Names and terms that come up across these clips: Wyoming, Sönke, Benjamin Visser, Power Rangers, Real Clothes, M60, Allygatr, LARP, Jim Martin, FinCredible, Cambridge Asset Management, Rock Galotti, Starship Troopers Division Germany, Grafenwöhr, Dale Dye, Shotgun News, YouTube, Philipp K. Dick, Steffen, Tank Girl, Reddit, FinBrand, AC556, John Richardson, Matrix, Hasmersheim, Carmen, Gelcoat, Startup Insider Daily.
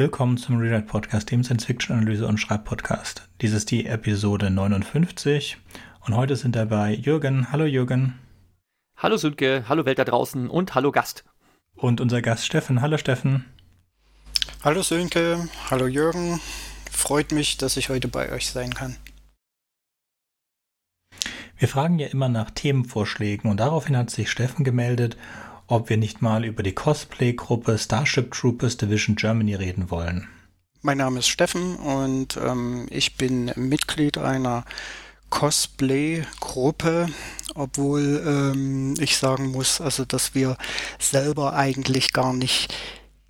Willkommen zum Rewrite Podcast, dem Science-Fiction-Analyse- und Schreib-Podcast. Dies ist die Episode 59 und heute sind dabei Jürgen. Hallo Jürgen. Hallo Sönke, hallo Welt da draußen und hallo Gast. Und unser Gast Steffen. Hallo Steffen. Hallo Sönke, hallo Jürgen. Freut mich, dass ich heute bei euch sein kann. Wir fragen ja immer nach Themenvorschlägen und daraufhin hat sich Steffen gemeldet, ob wir nicht mal über die Cosplay-Gruppe Starship Troopers Division Germany reden wollen. Mein Name ist Steffen und ich bin Mitglied einer Cosplay-Gruppe, obwohl ich sagen muss, also dass wir selber eigentlich gar nicht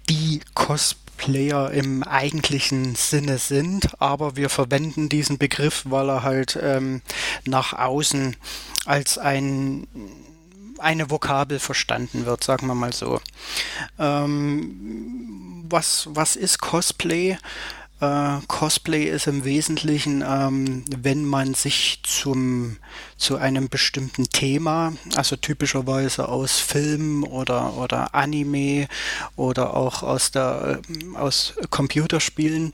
die Cosplayer im eigentlichen Sinne sind, aber wir verwenden diesen Begriff, weil er halt nach außen als eine Vokabel verstanden wird, sagen wir mal so. Was ist Cosplay? Cosplay ist im Wesentlichen, wenn man sich zu einem bestimmten Thema, also typischerweise aus Film oder Anime oder auch aus Computerspielen,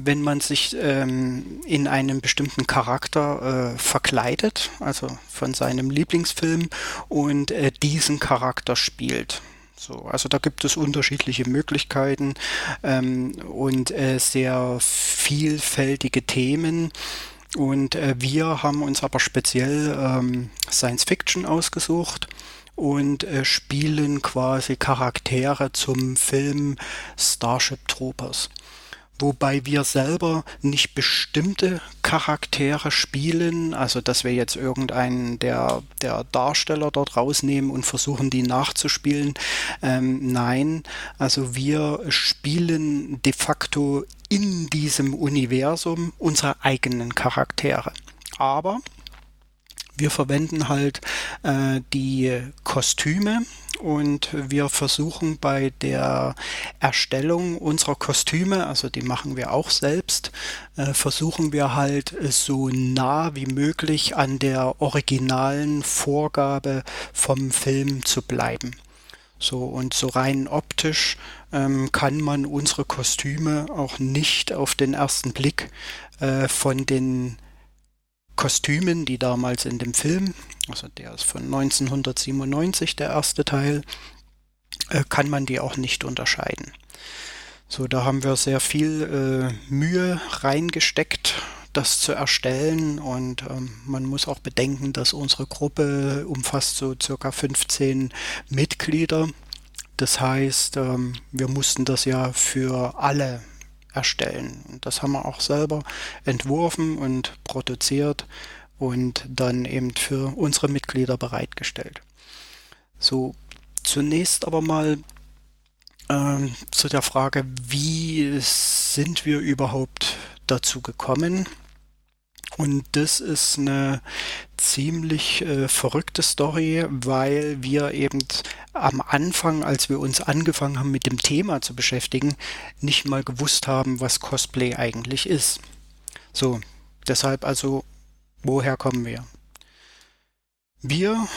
wenn man sich in einen bestimmten Charakter verkleidet, also von seinem Lieblingsfilm, und diesen Charakter spielt. So, also da gibt es unterschiedliche Möglichkeiten und sehr vielfältige Themen. Und wir haben uns aber speziell Science Fiction ausgesucht und spielen quasi Charaktere zum Film Starship Troopers. Wobei wir selber nicht bestimmte Charaktere spielen, also dass wir jetzt irgendeinen der Darsteller dort rausnehmen und versuchen, die nachzuspielen. Nein, also wir spielen de facto in diesem Universum unsere eigenen Charaktere. Aber wir verwenden halt die Kostüme und wir versuchen bei der Erstellung unserer Kostüme, also die machen wir auch selbst, versuchen wir halt so nah wie möglich an der originalen Vorgabe vom Film zu bleiben. So, und so rein optisch kann man unsere Kostüme auch nicht auf den ersten Blick von den Kostümen, die damals in dem Film, also der ist von 1997, der erste Teil, kann man die auch nicht unterscheiden. So, da haben wir sehr viel Mühe reingesteckt, das zu erstellen, und man muss auch bedenken, dass unsere Gruppe umfasst so circa 15 Mitglieder. Das heißt, wir mussten das ja für alle erstellen. Und das haben wir auch selber entworfen und produziert und dann eben für unsere Mitglieder bereitgestellt. So, zunächst aber mal zu der Frage, wie sind wir überhaupt dazu gekommen? Und das ist eine ziemlich verrückte Story, weil wir eben am Anfang, als wir uns angefangen haben mit dem Thema zu beschäftigen, nicht mal gewusst haben, was Cosplay eigentlich ist. So, deshalb also, woher kommen wir? Wir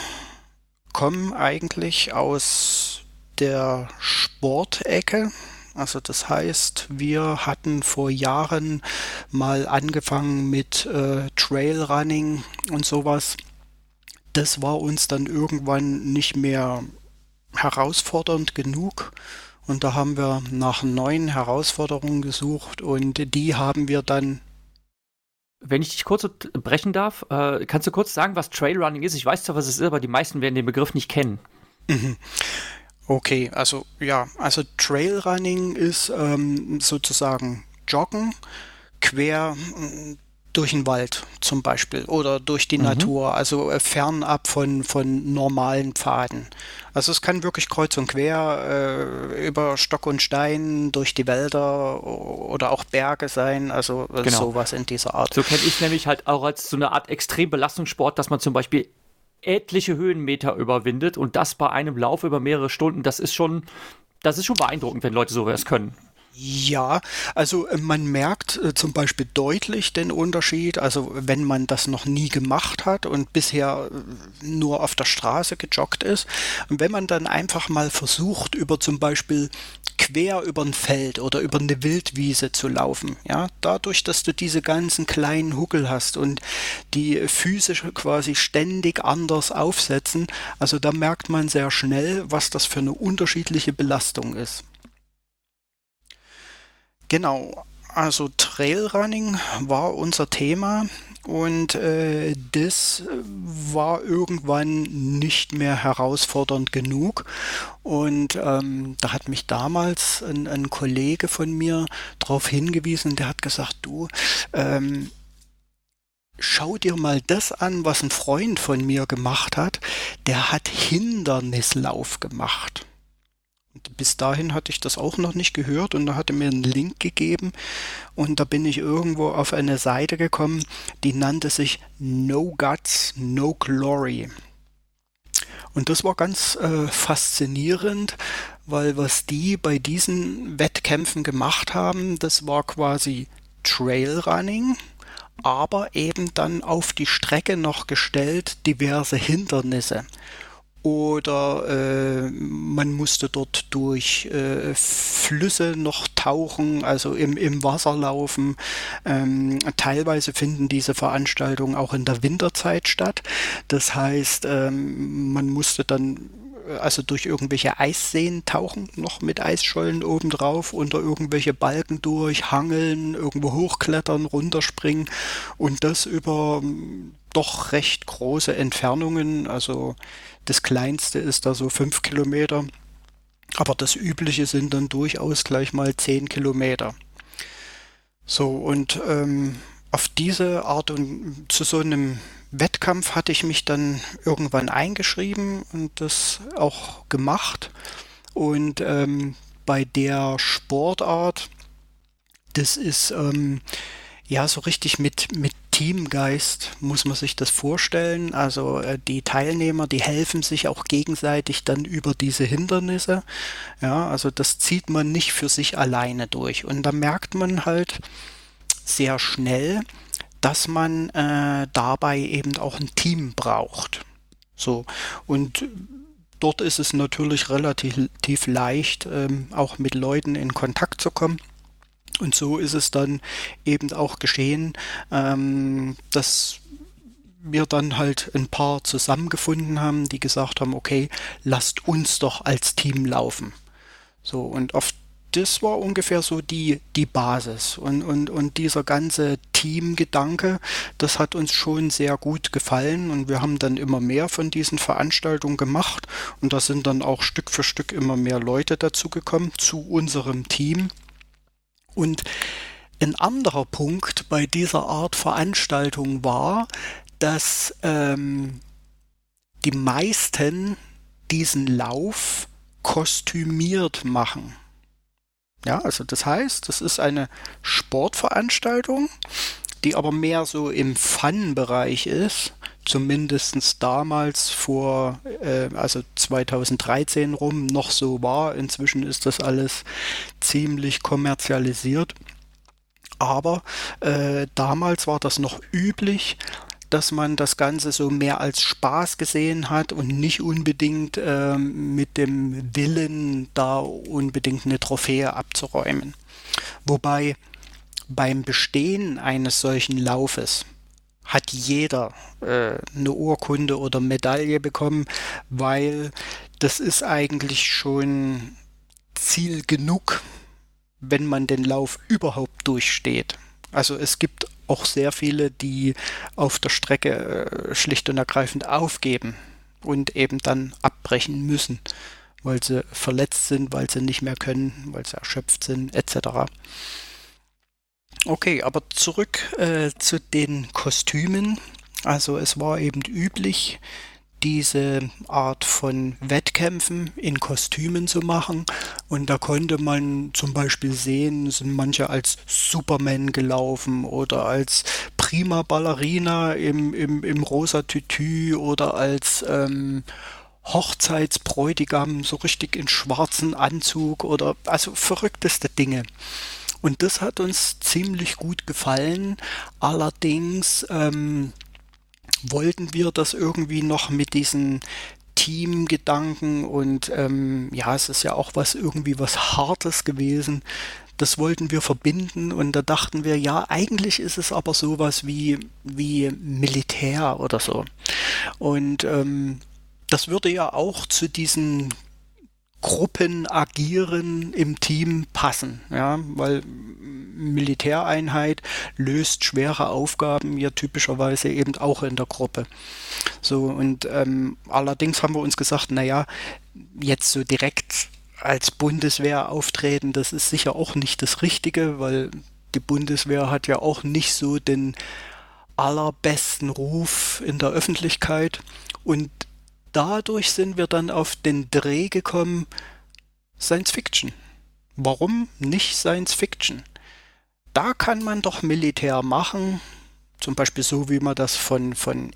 kommen eigentlich aus der Sportecke. Also das heißt, wir hatten vor Jahren mal angefangen mit Trailrunning und sowas. Das war uns dann irgendwann nicht mehr herausfordernd genug. Und da haben wir nach neuen Herausforderungen gesucht und die haben wir dann... Wenn ich dich kurz brechen darf, kannst du kurz sagen, was Trailrunning ist? Ich weiß zwar, was es ist, aber die meisten werden den Begriff nicht kennen. Mhm. Okay, also ja, also Trailrunning ist sozusagen Joggen quer durch den Wald zum Beispiel oder durch die Natur, also fernab von normalen Pfaden. Also es kann wirklich kreuz und quer über Stock und Stein, durch die Wälder oder auch Berge sein, also genau. Sowas in dieser Art. So kenne ich nämlich halt auch als so eine Art Extrembelastungssport, dass man zum Beispiel etliche Höhenmeter überwindet und das bei einem Lauf über mehrere Stunden. Das ist schon beeindruckend, wenn Leute sowas können. Ja, also man merkt zum Beispiel deutlich den Unterschied, also wenn man das noch nie gemacht hat und bisher nur auf der Straße gejoggt ist. Und wenn man dann einfach mal versucht, über zum Beispiel quer über ein Feld oder über eine Wildwiese zu laufen. Ja, dadurch, dass du diese ganzen kleinen Huckel hast und die Füße quasi ständig anders aufsetzen, also da merkt man sehr schnell, was das für eine unterschiedliche Belastung ist. Genau, also Trailrunning war unser Thema und das war irgendwann nicht mehr herausfordernd genug und da hat mich damals ein Kollege von mir darauf hingewiesen, der hat gesagt, du, schau dir mal das an, was ein Freund von mir gemacht hat, der hat Hindernislauf gemacht. Und bis dahin hatte ich das auch noch nicht gehört und da hat er mir einen Link gegeben und da bin ich irgendwo auf eine Seite gekommen, die nannte sich No Guts, No Glory. Und das war ganz faszinierend, weil was die bei diesen Wettkämpfen gemacht haben, das war quasi Trailrunning, aber eben dann auf die Strecke noch gestellt diverse Hindernisse. Oder man musste dort durch Flüsse noch tauchen, also im Wasser laufen. Teilweise finden diese Veranstaltungen auch in der Winterzeit statt. Das heißt, man musste dann also durch irgendwelche Eisseen tauchen, noch mit Eisschollen obendrauf, unter irgendwelche Balken durch, hangeln, irgendwo hochklettern, runterspringen und das über doch recht große Entfernungen, also das kleinste ist da so 5 Kilometer, aber das übliche sind dann durchaus gleich mal 10 Kilometer. So, und auf diese Art und zu so einem Wettkampf hatte ich mich dann irgendwann eingeschrieben und das auch gemacht. Und bei der Sportart, das ist ja so richtig mit Teamgeist muss man sich das vorstellen. Also die Teilnehmer, die helfen sich auch gegenseitig dann über diese Hindernisse. Ja, also das zieht man nicht für sich alleine durch. Und da merkt man halt sehr schnell, dass man dabei eben auch ein Team braucht. So, und dort ist es natürlich relativ leicht, auch mit Leuten in Kontakt zu kommen. Und so ist es dann eben auch geschehen, dass wir dann halt ein paar zusammengefunden haben, die gesagt haben, okay, lasst uns doch als Team laufen. So, und oft das war ungefähr so die Basis und dieser ganze Teamgedanke, das hat uns schon sehr gut gefallen und wir haben dann immer mehr von diesen Veranstaltungen gemacht und da sind dann auch Stück für Stück immer mehr Leute dazugekommen zu unserem Team. Und ein anderer Punkt bei dieser Art Veranstaltung war, dass die meisten diesen Lauf kostümiert machen. Ja, also das heißt, das ist eine Sportveranstaltung, die aber mehr so im Fun-Bereich ist, zumindest damals vor, also 2013 rum, noch so war. Inzwischen ist das alles ziemlich kommerzialisiert. Aber damals war das noch üblich, dass man das Ganze so mehr als Spaß gesehen hat und nicht unbedingt mit dem Willen, da unbedingt eine Trophäe abzuräumen. Wobei beim Bestehen eines solchen Laufes hat jeder eine Urkunde oder Medaille bekommen, weil das ist eigentlich schon Ziel genug, wenn man den Lauf überhaupt durchsteht. Also es gibt auch sehr viele, die auf der Strecke schlicht und ergreifend aufgeben und eben dann abbrechen müssen, weil sie verletzt sind, weil sie nicht mehr können, weil sie erschöpft sind, etc. Okay, aber zurück zu den Kostümen. Also es war eben üblich, diese Art von Wettkämpfen in Kostümen zu machen. Und da konnte man zum Beispiel sehen, sind manche als Superman gelaufen oder als Prima Ballerina im rosa Tütü oder als Hochzeitsbräutigam so richtig in schwarzen Anzug oder also verrückteste Dinge. Und das hat uns ziemlich gut gefallen. Allerdings wollten wir das irgendwie noch mit diesen Teamgedanken und ja, es ist ja auch was irgendwie was Hartes gewesen. Das wollten wir verbinden und da dachten wir, ja, eigentlich ist es aber sowas wie Militär oder so. Und das würde ja auch zu diesen Gruppen agieren im Team passen, ja, weil Militäreinheit löst schwere Aufgaben ja typischerweise eben auch in der Gruppe. So, und allerdings haben wir uns gesagt, naja, jetzt so direkt als Bundeswehr auftreten, das ist sicher auch nicht das Richtige, weil die Bundeswehr hat ja auch nicht so den allerbesten Ruf in der Öffentlichkeit und dadurch sind wir dann auf den Dreh gekommen, Science Fiction. Warum nicht Science Fiction? Da kann man doch Militär machen, zum Beispiel so, wie man das von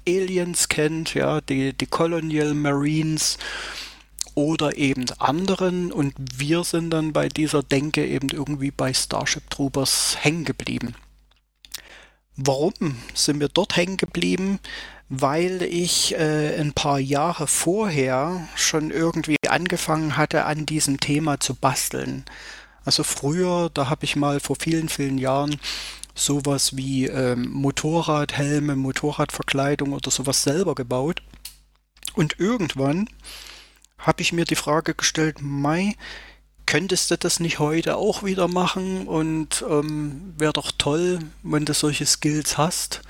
Aliens kennt, ja, die Colonial Marines oder eben anderen. Und wir sind dann bei dieser Denke eben irgendwie bei Starship Troopers hängen geblieben. Warum sind wir dort hängen geblieben? Weil ich ein paar Jahre vorher schon irgendwie angefangen hatte, an diesem Thema zu basteln. Also früher, da habe ich mal vor vielen, vielen Jahren sowas wie Motorradhelme, Motorradverkleidung oder sowas selber gebaut. Und irgendwann habe ich mir die Frage gestellt, Mai, könntest du das nicht heute auch wieder machen? Und wäre doch toll, wenn du solche Skills hast.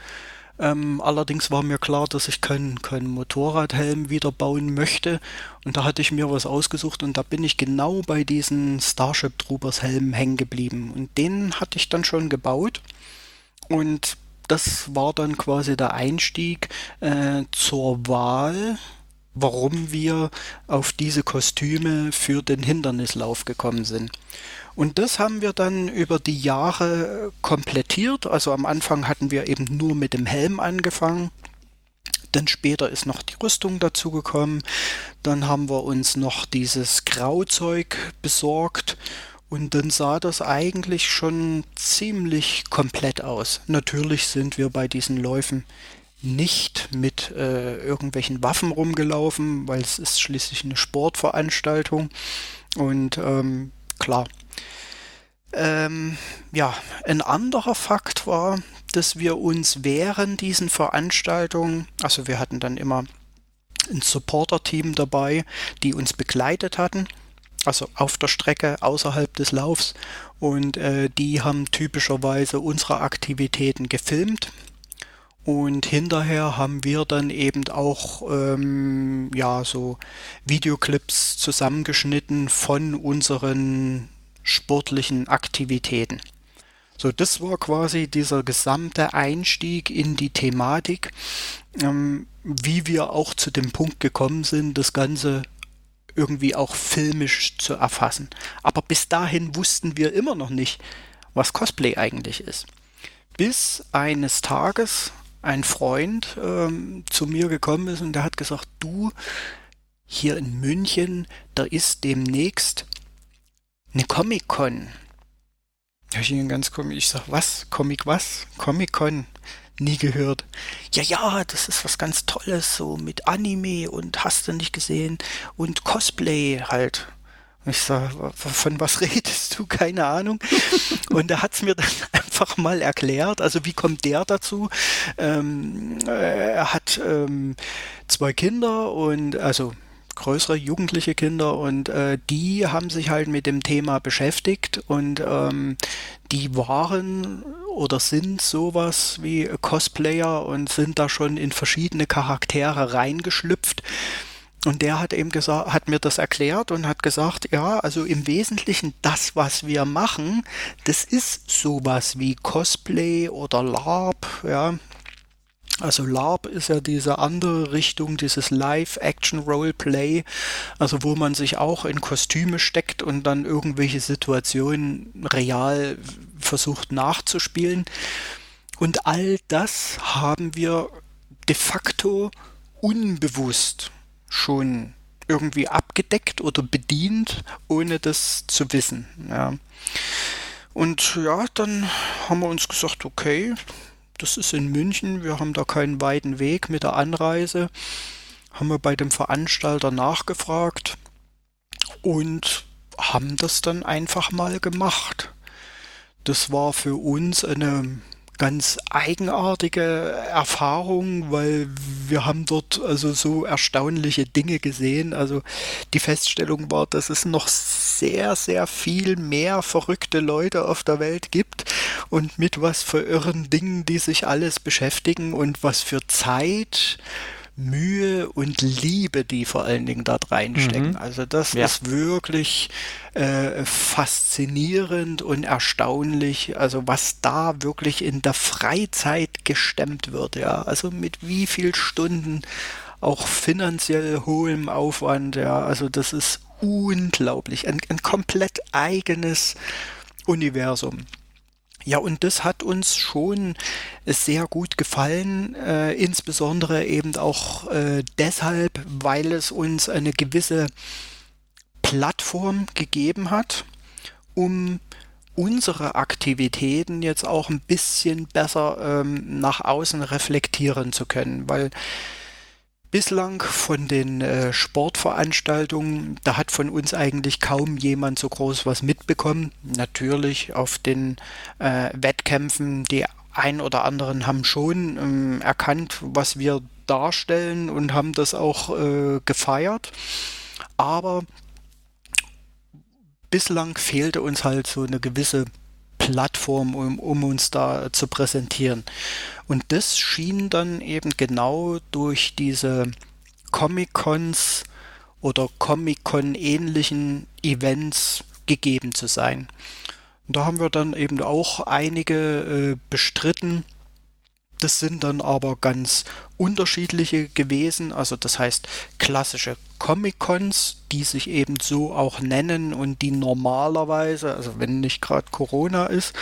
Allerdings war mir klar, dass ich keinen Motorradhelm wieder bauen möchte und da hatte ich mir was ausgesucht und da bin ich genau bei diesen Starship Troopers Helmen hängen geblieben und den hatte ich dann schon gebaut und das war dann quasi der Einstieg zur Wahl, warum wir auf diese Kostüme für den Hindernislauf gekommen sind. Und das haben wir dann über die Jahre komplettiert. Also am Anfang hatten wir eben nur mit dem Helm angefangen. Dann später ist noch die Rüstung dazugekommen. Dann haben wir uns noch dieses Grauzeug besorgt. Und dann sah das eigentlich schon ziemlich komplett aus. Natürlich sind wir bei diesen Läufen nicht mit irgendwelchen Waffen rumgelaufen, weil es ist schließlich eine Sportveranstaltung. Und klar. Ja, ein anderer Fakt war, dass wir uns während diesen Veranstaltungen, also wir hatten dann immer ein Supporter-Team dabei, die uns begleitet hatten, also auf der Strecke, außerhalb des Laufs und die haben typischerweise unsere Aktivitäten gefilmt und hinterher haben wir dann eben auch ja, so Videoclips zusammengeschnitten von unseren sportlichen Aktivitäten. So, das war quasi dieser gesamte Einstieg in die Thematik, wie wir auch zu dem Punkt gekommen sind, das Ganze irgendwie auch filmisch zu erfassen. Aber bis dahin wussten wir immer noch nicht, was Cosplay eigentlich ist. Bis eines Tages ein Freund zu mir gekommen ist und der hat gesagt, du, hier in München, da ist demnächst eine Comic-Con. Da habe ich ihn ganz komisch, ich sage, was? Comic was? Comic-Con? Nie gehört. Ja, das ist was ganz Tolles, so mit Anime und hast du nicht gesehen und Cosplay halt. Und ich sage, von was redest du? Keine Ahnung. Und er hat es mir dann einfach mal erklärt, also wie kommt der dazu? Er hat 2 Kinder und also größere jugendliche Kinder und die haben sich halt mit dem Thema beschäftigt und die waren oder sind sowas wie Cosplayer und sind da schon in verschiedene Charaktere reingeschlüpft und der hat eben gesagt, hat mir das erklärt und hat gesagt, ja, also im Wesentlichen das, was wir machen, das ist sowas wie Cosplay oder LARP, ja. Also LARP ist ja diese andere Richtung, dieses Live-Action-Roleplay, also wo man sich auch in Kostüme steckt und dann irgendwelche Situationen real versucht nachzuspielen. Und all das haben wir de facto unbewusst schon irgendwie abgedeckt oder bedient, ohne das zu wissen. Ja. Und ja, dann haben wir uns gesagt, okay, das ist in München, wir haben da keinen weiten Weg mit der Anreise, haben wir bei dem Veranstalter nachgefragt und haben das dann einfach mal gemacht. Das war für uns eine ganz eigenartige Erfahrung, weil wir haben dort also so erstaunliche Dinge gesehen. Also die Feststellung war, dass es noch sehr, sehr viel mehr verrückte Leute auf der Welt gibt und mit was für irren Dingen, die sich alles beschäftigen und was für Zeit, Mühe und Liebe, die vor allen Dingen dort reinstecken. Mhm. Also das ist wirklich faszinierend und erstaunlich, also was da wirklich in der Freizeit gestemmt wird, ja. Also mit wie viel Stunden, auch finanziell hohem Aufwand, ja. Also das ist unglaublich, ein komplett eigenes Universum. Ja, und das hat uns schon sehr gut gefallen, insbesondere eben auch deshalb, weil es uns eine gewisse Plattform gegeben hat, um unsere Aktivitäten jetzt auch ein bisschen besser nach außen reflektieren zu können, weil bislang von den Sportveranstaltungen, da hat von uns eigentlich kaum jemand so groß was mitbekommen. Natürlich auf den Wettkämpfen, die ein oder anderen haben schon erkannt, was wir darstellen und haben das auch gefeiert. Aber bislang fehlte uns halt so eine gewisse Plattform, um uns da zu präsentieren. Und das schien dann eben genau durch diese Comic-Cons oder Comic-Con-ähnlichen Events gegeben zu sein. Und da haben wir dann eben auch einige bestritten. Das sind dann aber ganz unterschiedliche gewesen, also das heißt klassische Comic-Cons, die sich eben so auch nennen und die normalerweise, also wenn nicht gerade Corona ist,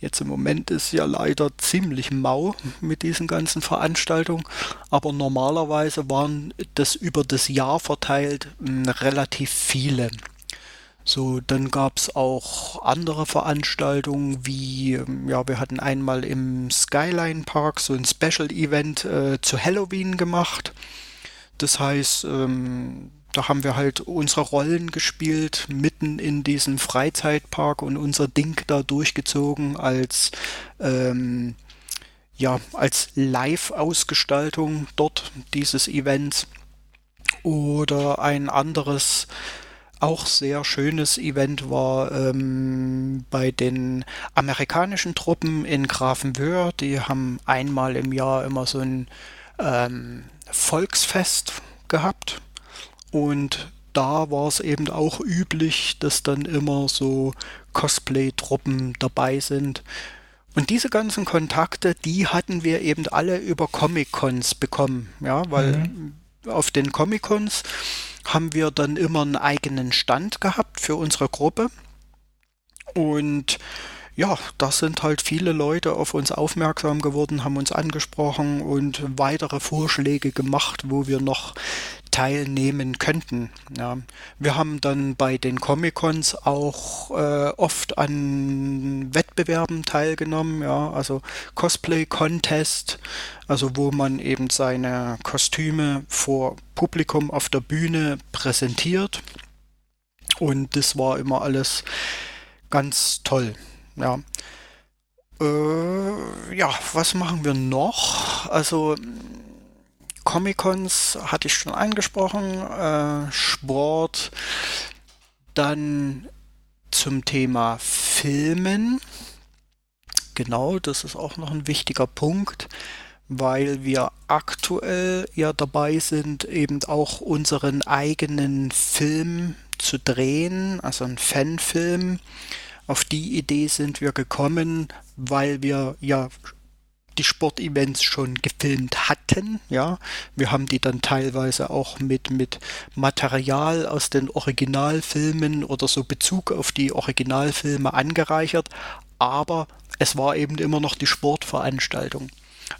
jetzt im Moment ist ja leider ziemlich mau mit diesen ganzen Veranstaltungen, aber normalerweise waren das über das Jahr verteilt relativ viele. So, dann gab es auch andere Veranstaltungen wie, ja, wir hatten einmal im Skyline Park so ein Special-Event zu Halloween gemacht. Das heißt, da haben wir halt unsere Rollen gespielt, mitten in diesem Freizeitpark und unser Ding da durchgezogen als, ja, als Live-Ausgestaltung dort dieses Events. Oder ein anderes auch sehr schönes Event war bei den amerikanischen Truppen in Grafenwöhr. Die haben einmal im Jahr immer so ein Volksfest gehabt. Und da war es eben auch üblich, dass dann immer so Cosplay-Truppen dabei sind. Und diese ganzen Kontakte, die hatten wir eben alle über Comic-Cons bekommen. Ja, weil auf den Comic-Cons haben wir dann immer einen eigenen Stand gehabt für unsere Gruppe. Und ja, da sind halt viele Leute auf uns aufmerksam geworden, haben uns angesprochen und weitere Vorschläge gemacht, wo wir noch teilnehmen könnten. Ja. Wir haben dann bei den Comic-Cons auch oft an Wettbewerben teilgenommen, ja, also Cosplay-Contest, also wo man eben seine Kostüme vor Publikum auf der Bühne präsentiert. Und das war immer alles ganz toll. Ja. Ja, was machen wir noch? Also Comic-Cons hatte ich schon angesprochen, Sport, dann zum Thema Filmen. Genau, das ist auch noch ein wichtiger Punkt, weil wir aktuell ja dabei sind, eben auch unseren eigenen Film zu drehen, also einen Fanfilm. Auf die Idee sind wir gekommen, weil wir ja die Sportevents schon gefilmt hatten. Ja, wir haben die dann teilweise auch mit Material aus den Originalfilmen oder so Bezug auf die Originalfilme angereichert. Aber es war eben immer noch die Sportveranstaltung.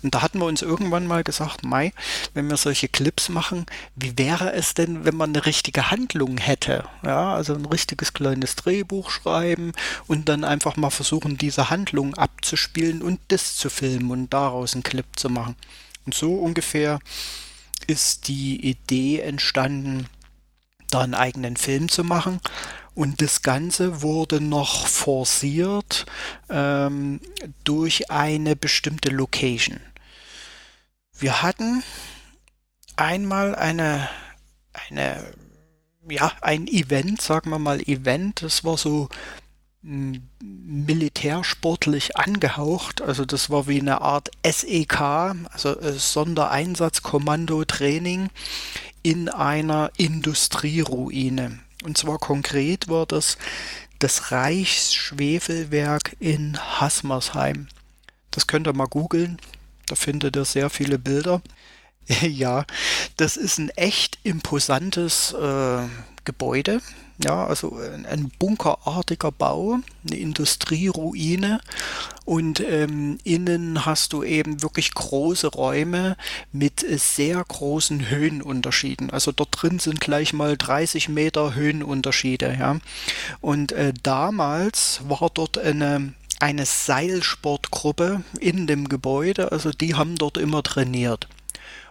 Und da hatten wir uns irgendwann mal gesagt, Mai, wenn wir solche Clips machen, wie wäre es denn, wenn man eine richtige Handlung hätte? Ja, also ein richtiges kleines Drehbuch schreiben und dann einfach mal versuchen, diese Handlung abzuspielen und das zu filmen und daraus einen Clip zu machen. Und so ungefähr ist die Idee entstanden, da einen eigenen Film zu machen. Und das Ganze wurde noch forciert durch eine bestimmte Location. Wir hatten einmal ein Event, sagen wir mal Event, das war so militärsportlich angehaucht, also das war wie eine Art SEK, also Sondereinsatzkommando-Training in einer Industrieruine. Und zwar konkret war das Reichsschwefelwerk in Hasmersheim. Das könnt ihr mal googeln, da findet ihr sehr viele Bilder. Ja, das ist ein echt imposantes Gebäude. Ja, also ein bunkerartiger Bau, eine Industrieruine, und innen hast du eben wirklich große Räume mit sehr großen Höhenunterschieden. Also dort drin sind gleich mal 30 Meter Höhenunterschiede. Ja. Und damals war dort eine Seilsportgruppe in dem Gebäude, also die haben dort immer trainiert.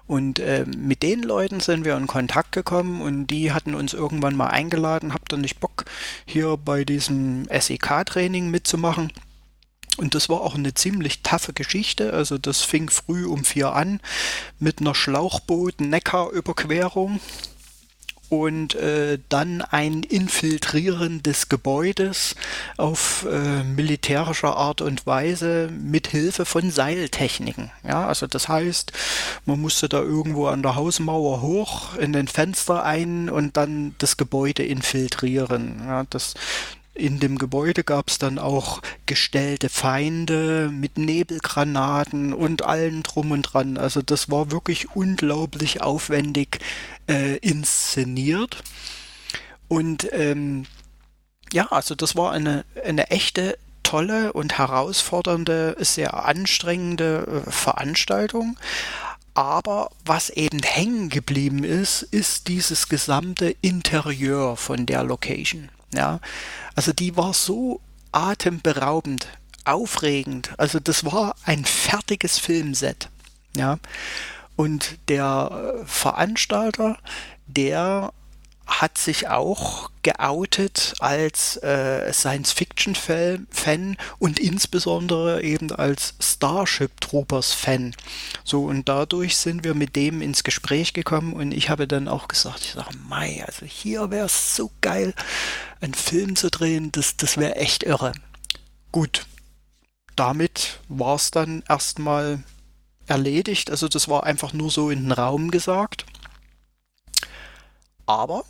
Und mit den Leuten sind wir in Kontakt gekommen und die hatten uns irgendwann mal eingeladen, habt ihr nicht Bock, hier bei diesem SEK-Training mitzumachen? Und das war auch eine ziemlich taffe Geschichte, also das fing früh um 4 an mit einer Schlauchboot-Neckar-Überquerung und dann ein Infiltrieren des Gebäudes auf militärischer Art und Weise mit Hilfe von Seiltechniken. Ja, also das heißt, man musste da irgendwo an der Hausmauer hoch, in den Fenster ein und dann das Gebäude infiltrieren. Ja, in dem Gebäude gab es dann auch gestellte Feinde mit Nebelgranaten und allem drum und dran. Also das war wirklich unglaublich aufwendig inszeniert. Und also das war eine echte, tolle und herausfordernde, sehr anstrengende Veranstaltung. Aber was eben hängen geblieben ist, ist dieses gesamte Interieur von der Location. Ja, also die war so atemberaubend, aufregend. Also das war ein fertiges Filmset. Ja, und der Veranstalter, der hat sich auch geoutet als Science-Fiction-Fan und insbesondere eben als Starship Troopers-Fan. So, und dadurch sind wir mit dem ins Gespräch gekommen und ich habe dann auch gesagt, Mai, also hier wäre es so geil, einen Film zu drehen, das wäre echt irre. Gut, damit war es dann erstmal erledigt, also das war einfach nur so in den Raum gesagt. Aber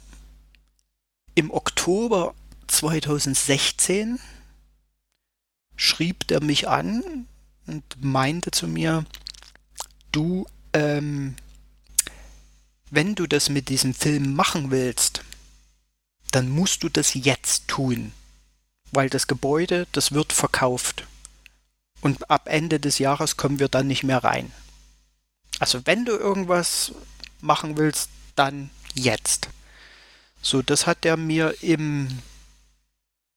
im Oktober 2016 schrieb der mich an und meinte zu mir, du, wenn du das mit diesem Film machen willst, dann musst du das jetzt tun, weil das Gebäude, das wird verkauft und ab Ende des Jahres kommen wir dann nicht mehr rein. Also wenn du irgendwas machen willst, dann jetzt. So, das hat er mir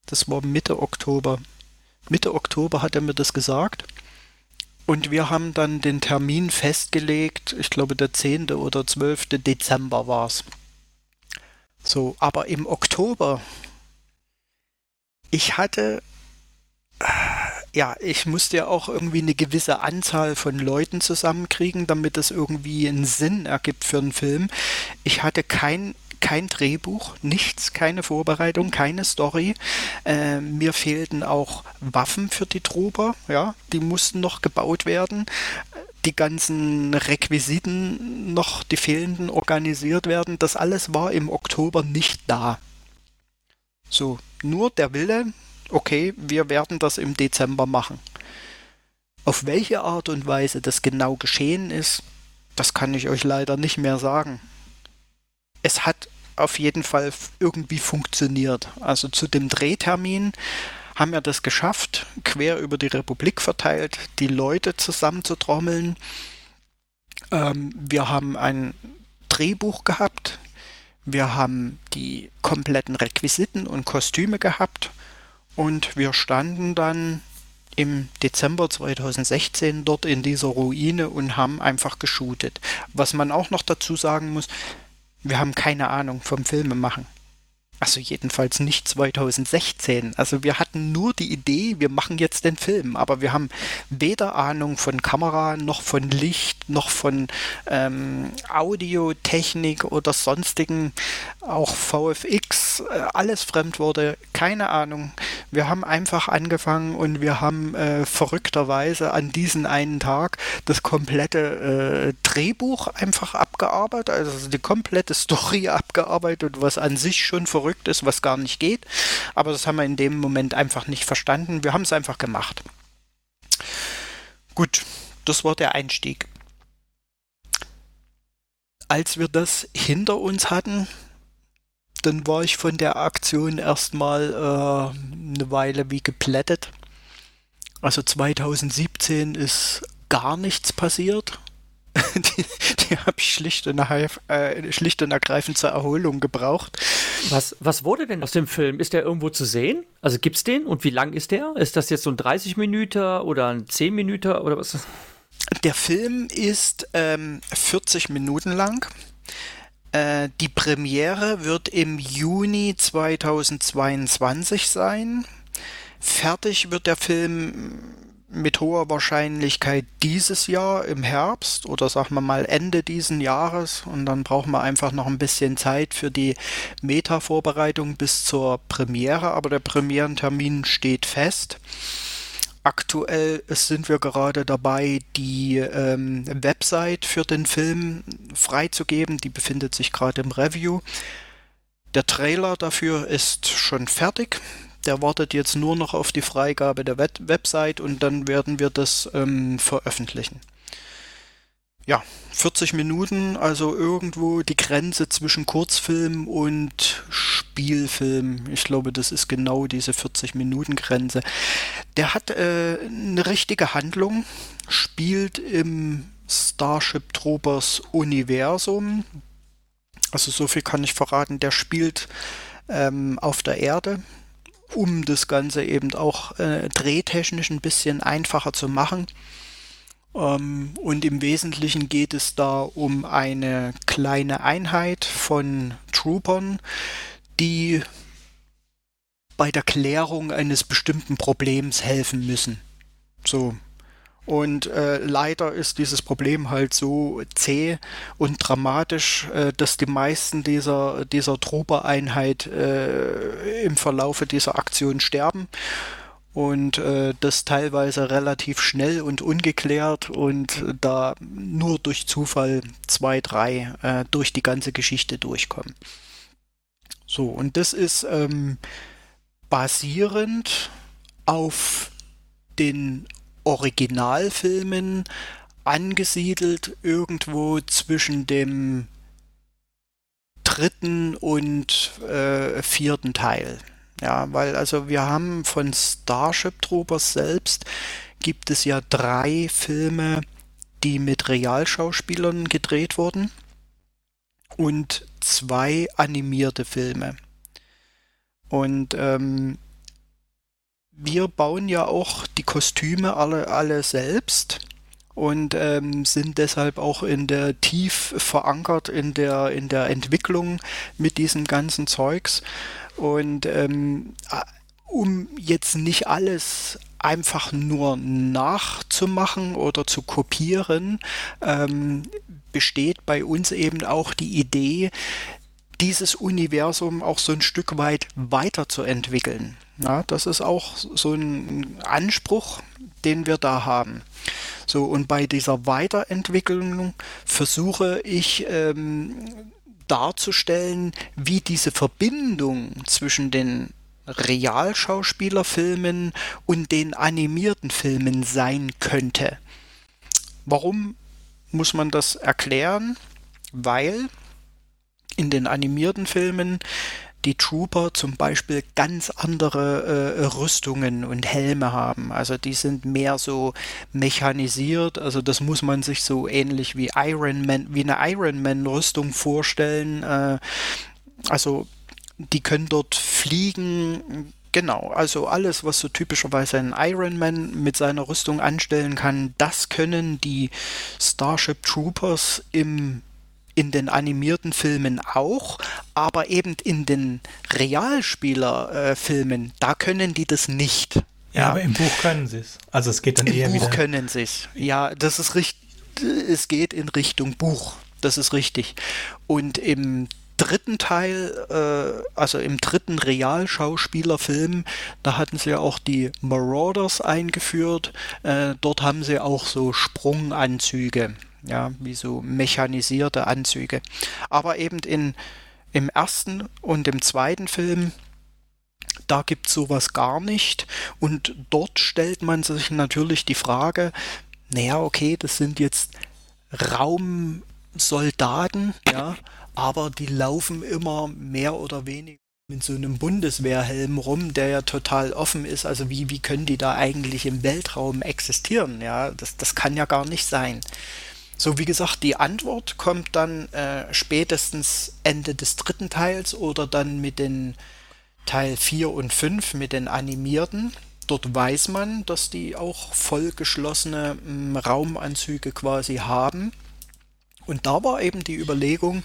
das war Mitte Oktober hat er mir das gesagt und wir haben dann den Termin festgelegt, ich glaube der 10. oder 12. Dezember war es. So, aber im Oktober, ich musste ja auch irgendwie eine gewisse Anzahl von Leuten zusammenkriegen, damit das irgendwie einen Sinn ergibt für einen Film. Ich hatte kein Drehbuch, nichts, keine Vorbereitung, keine Story. Mir fehlten auch Waffen für die Trooper, ja, die mussten noch gebaut werden. Die ganzen Requisiten noch, die fehlenden, organisiert werden. Das alles war im Oktober nicht da. So, nur der Wille, okay, wir werden das im Dezember machen. Auf welche Art und Weise das genau geschehen ist, das kann ich euch leider nicht mehr sagen. Es hat auf jeden Fall irgendwie funktioniert. Also zu dem Drehtermin haben wir das geschafft, quer über die Republik verteilt, die Leute zusammenzutrommeln. Wir haben ein Drehbuch gehabt, wir haben die kompletten Requisiten und Kostüme gehabt und wir standen dann im Dezember 2016 dort in dieser Ruine und haben einfach geshootet. Was man auch noch dazu sagen muss, wir haben keine Ahnung vom Filmemachen. Also jedenfalls nicht 2016. Also wir hatten nur die Idee, wir machen jetzt den Film, aber wir haben weder Ahnung von Kamera, noch von Licht, noch von Audiotechnik oder sonstigen, auch VFX, alles Fremdworte, keine Ahnung. Wir haben einfach angefangen und wir haben verrückterweise an diesen einen Tag das komplette Drehbuch einfach abgearbeitet, also die komplette Story abgearbeitet, was an sich schon verrückt ist, was gar nicht geht, aber das haben wir in dem Moment einfach nicht verstanden. Wir haben es einfach gemacht. Gut, das war der Einstieg. Als wir das hinter uns hatten, dann war ich von der Aktion erstmal eine Weile wie geplättet. Also 2017 ist gar nichts passiert. Die habe ich schlicht und ergreifend zur Erholung gebraucht. Was wurde denn aus dem Film? Ist der irgendwo zu sehen? Also gibt's den? Und wie lang ist der? Ist das jetzt so ein 30-Minüter oder ein 10-Minüter oder was? Der Film ist 40 Minuten lang. Die Premiere wird im Juni 2022 sein. Fertig wird der Film mit hoher Wahrscheinlichkeit dieses Jahr im Herbst oder sagen wir mal Ende diesen Jahres, und dann brauchen wir einfach noch ein bisschen Zeit für die Meta-Vorbereitung bis zur Premiere, aber der Premierentermin steht fest. Aktuell sind wir gerade dabei, die Website für den Film freizugeben, die befindet sich gerade im Review. Der Trailer dafür ist schon fertig. Der wartet jetzt nur noch auf die Freigabe der Website und dann werden wir das veröffentlichen. Ja, 40 Minuten, also irgendwo die Grenze zwischen Kurzfilm und Spielfilm. Ich glaube, das ist genau diese 40-Minuten-Grenze. Der hat eine richtige Handlung, spielt im Starship Troopers Universum. Also so viel kann ich verraten, der spielt auf der Erde, um das Ganze eben auch drehtechnisch ein bisschen einfacher zu machen. Und im Wesentlichen geht es da um eine kleine Einheit von Troopern, die bei der Klärung eines bestimmten Problems helfen müssen. So. Und leider ist dieses Problem halt so zäh und dramatisch, dass die meisten dieser Trooper-Einheit im Verlaufe dieser Aktion sterben und das teilweise relativ schnell und ungeklärt und da nur durch Zufall 2, 3 durch die ganze Geschichte durchkommen. So, und das ist basierend auf den Originalfilmen angesiedelt irgendwo zwischen dem 3. und 4. Teil. Ja, weil also wir haben von Starship Troopers selbst gibt es ja 3 Filme, die mit Realschauspielern gedreht wurden und 2 animierte Filme. Und wir bauen ja auch die Kostüme alle selbst und sind deshalb auch tief verankert in der Entwicklung mit diesem ganzen Zeugs. Und um jetzt nicht alles einfach nur nachzumachen oder zu kopieren, besteht bei uns eben auch die Idee, dieses Universum auch so ein Stück weit weiterzuentwickeln. Ja, das ist auch so ein Anspruch, den wir da haben. So, und bei dieser Weiterentwicklung versuche ich darzustellen, wie diese Verbindung zwischen den Realschauspielerfilmen und den animierten Filmen sein könnte. Warum muss man das erklären? Weil in den animierten Filmen die Trooper zum Beispiel ganz andere Rüstungen und Helme haben. Also die sind mehr so mechanisiert. Also das muss man sich so ähnlich wie eine Iron Man-Rüstung vorstellen. Also die können dort fliegen, Genau, also alles, was so typischerweise ein Iron Man mit seiner Rüstung anstellen kann, das können die Starship Troopers in den animierten Filmen auch, aber eben in den Realspielerfilmen, da können die das nicht. Ja, aber im Buch können sie es. Also es geht dann eher wieder... Im Buch können sie es. Ja, das ist richtig. Es geht in Richtung Buch. Das ist richtig. Und im dritten Teil, also im dritten Realschauspielerfilm, da hatten sie ja auch die Marauders eingeführt. Dort haben sie auch so Sprunganzüge, ja, wie so mechanisierte Anzüge. Aber eben im ersten und im zweiten Film, da gibt es sowas gar nicht. Und dort stellt man sich natürlich die Frage, naja, okay, das sind jetzt Raumsoldaten, ja, aber die laufen immer mehr oder weniger mit so einem Bundeswehrhelm rum, der ja total offen ist. Also wie können die da eigentlich im Weltraum existieren? Ja, das kann ja gar nicht sein. So, wie gesagt, die Antwort kommt dann spätestens Ende des dritten Teils oder dann mit den Teil 4 und 5, mit den animierten. Dort weiß man, dass die auch vollgeschlossene Raumanzüge quasi haben. Und da war eben die Überlegung,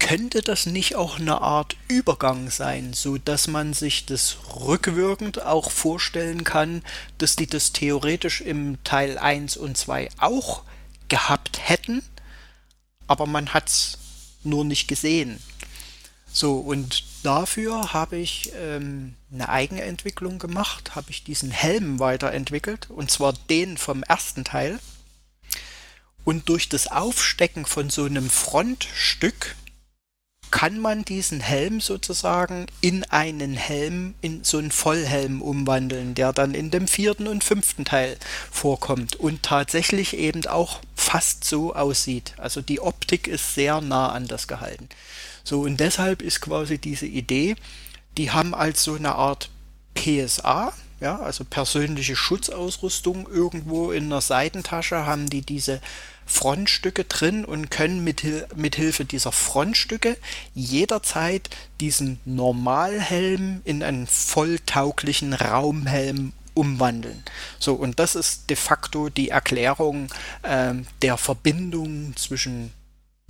könnte das nicht auch eine Art Übergang sein, sodass man sich das rückwirkend auch vorstellen kann, dass die das theoretisch im Teil 1 und 2 auch gehabt hätten, aber man hat es nur nicht gesehen. So, und dafür habe ich eine Eigenentwicklung gemacht, habe ich diesen Helm weiterentwickelt, und zwar den vom ersten Teil. Und durch das Aufstecken von so einem Frontstück kann man diesen Helm sozusagen in so einen Vollhelm umwandeln, der dann in dem vierten und fünften Teil vorkommt und tatsächlich eben auch fast so aussieht. Also die Optik ist sehr nah an das gehalten. So, und deshalb ist quasi diese Idee, die haben als so eine Art PSA, ja, also persönliche Schutzausrüstung, irgendwo in einer Seitentasche haben die diese Frontstücke drin und können mit Hilfe dieser Frontstücke jederzeit diesen Normalhelm in einen volltauglichen Raumhelm umwandeln. So, und das ist de facto die Erklärung der Verbindung zwischen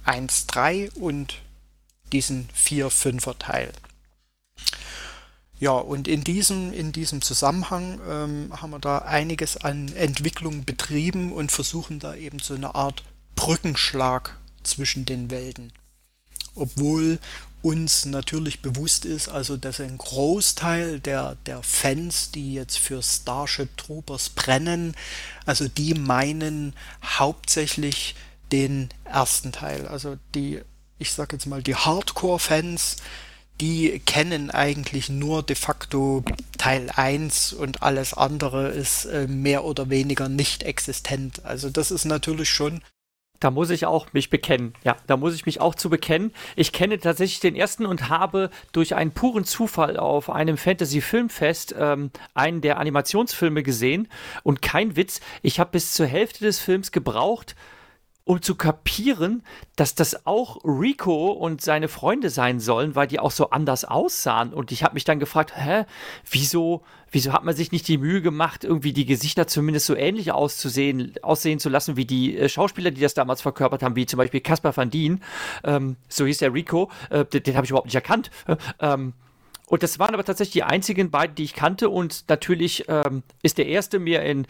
1.3 und diesen 4.5er Teil. Ja, und in diesem Zusammenhang haben wir da einiges an Entwicklung betrieben und versuchen da eben so eine Art Brückenschlag zwischen den Welten. Obwohl uns natürlich bewusst ist, also dass ein Großteil der Fans, die jetzt für Starship Troopers brennen, also die meinen hauptsächlich den ersten Teil. Also die, ich sag jetzt mal, die Hardcore-Fans, die kennen eigentlich nur de facto Teil 1 und alles andere ist mehr oder weniger nicht existent. Also das ist natürlich schon... Da muss ich auch mich bekennen. Ja, da muss ich mich auch zu bekennen. Ich kenne tatsächlich den ersten und habe durch einen puren Zufall auf einem Fantasy-Filmfest einen der Animationsfilme gesehen. Und kein Witz, ich habe bis zur Hälfte des Films gebraucht, um zu kapieren, dass das auch Rico und seine Freunde sein sollen, weil die auch so anders aussahen. Und ich habe mich dann gefragt, wieso hat man sich nicht die Mühe gemacht, irgendwie die Gesichter zumindest so ähnlich aussehen zu lassen, wie die Schauspieler, die das damals verkörpert haben, wie zum Beispiel Caspar van Dien, so hieß der Rico, den habe ich überhaupt nicht erkannt. Und das waren aber tatsächlich die einzigen beiden, die ich kannte. Und natürlich ist der erste mir in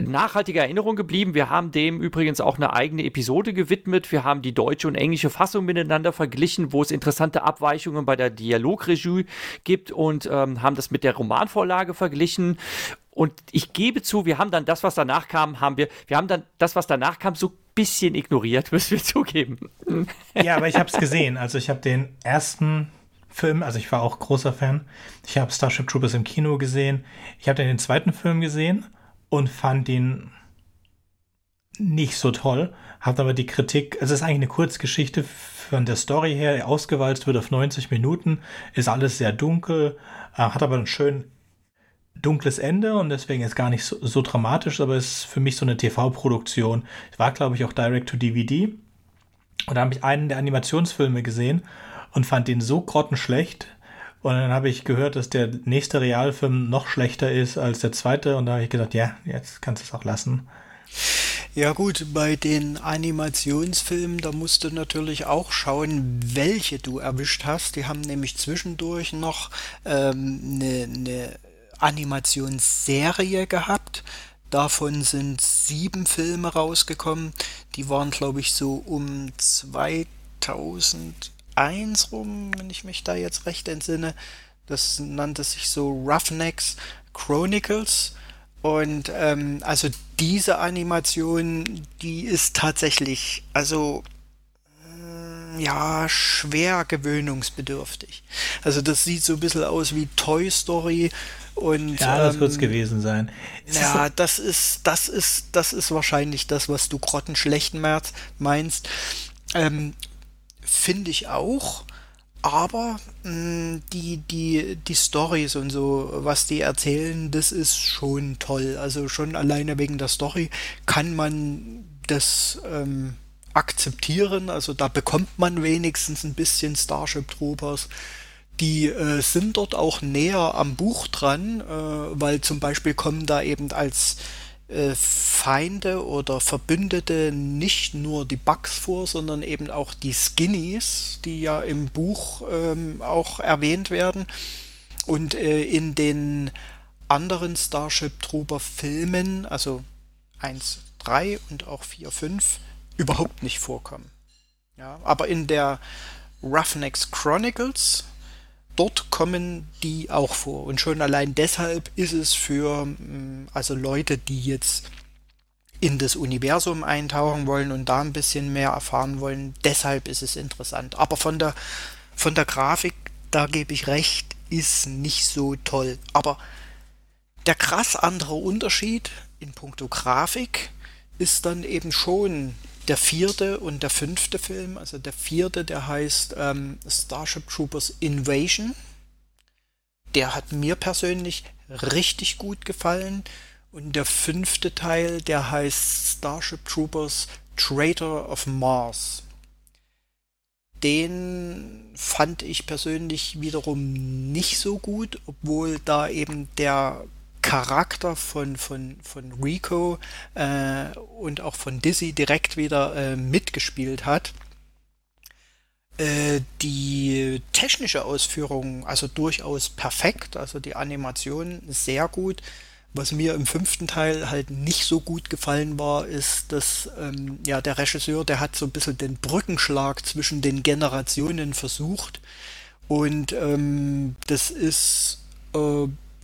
nachhaltige Erinnerung geblieben. Wir haben dem übrigens auch eine eigene Episode gewidmet. Wir haben die deutsche und englische Fassung miteinander verglichen, wo es interessante Abweichungen bei der Dialogregie gibt, und haben das mit der Romanvorlage verglichen. Und ich gebe zu, wir haben dann das, was danach kam, so ein bisschen ignoriert, müssen wir zugeben. Ja, aber ich habe es gesehen. Also ich habe den ersten Film, also ich war auch großer Fan. Ich habe Starship Troopers im Kino gesehen. Ich habe dann den zweiten Film gesehen und fand ihn nicht so toll. Hat aber die Kritik, also es ist eigentlich eine Kurzgeschichte von der Story her, ausgewalzt wird auf 90 Minuten, ist alles sehr dunkel, hat aber ein schön dunkles Ende und deswegen ist gar nicht so dramatisch, aber ist für mich so eine TV-Produktion. War, glaube ich, auch Direct-to-DVD. Und da habe ich einen der Animationsfilme gesehen und fand den so grottenschlecht, Und dann habe ich gehört, dass der nächste Realfilm noch schlechter ist als der zweite. Und da habe ich gesagt, ja, jetzt kannst du es auch lassen. Ja gut, bei den Animationsfilmen, da musst du natürlich auch schauen, welche du erwischt hast. Die haben nämlich zwischendurch noch eine Animationsserie gehabt. Davon sind 7 Filme rausgekommen. Die waren, glaube ich, so um 2001 rum, wenn ich mich da jetzt recht entsinne. Das nannte sich so Roughnecks Chronicles. Und also diese Animation, die ist tatsächlich, also ja, schwer gewöhnungsbedürftig. Also das sieht so ein bisschen aus wie Toy Story und ja, das wird's gewesen sein. Ja, das ist wahrscheinlich das, was du grottenschlecht meinst. Finde ich auch. Aber die Storys und so, was die erzählen, das ist schon toll. Also schon alleine wegen der Story kann man das akzeptieren. Also da bekommt man wenigstens ein bisschen Starship Troopers. Die sind dort auch näher am Buch dran, weil zum Beispiel kommen da eben als Feinde oder Verbündete nicht nur die Bugs vor, sondern eben auch die Skinnies, die ja im Buch auch erwähnt werden. Und in den anderen Starship Trooper Filmen, also 1, 3 und auch 4, 5, überhaupt nicht vorkommen. Ja, aber in der Roughnecks Chronicles, dort kommen die auch vor. Und schon allein deshalb ist es für also Leute, die jetzt in das Universum eintauchen wollen und da ein bisschen mehr erfahren wollen, deshalb ist es interessant. Aber von der Grafik, da gebe ich recht, ist nicht so toll. Aber der krass andere Unterschied in puncto Grafik ist dann eben schon der 4. und der 5. Film, also der 4., der heißt Starship Troopers Invasion. Der hat mir persönlich richtig gut gefallen. Und der 5. Teil, der heißt Starship Troopers Traitor of Mars. Den fand ich persönlich wiederum nicht so gut, obwohl da eben der Charakter von Rico und auch von Dizzy direkt wieder mitgespielt hat. Die technische Ausführung, also durchaus perfekt, also die Animation sehr gut. Was mir im 5. Teil halt nicht so gut gefallen war, ist, dass ja, der Regisseur, der hat so ein bisschen den Brückenschlag zwischen den Generationen versucht. Und das ist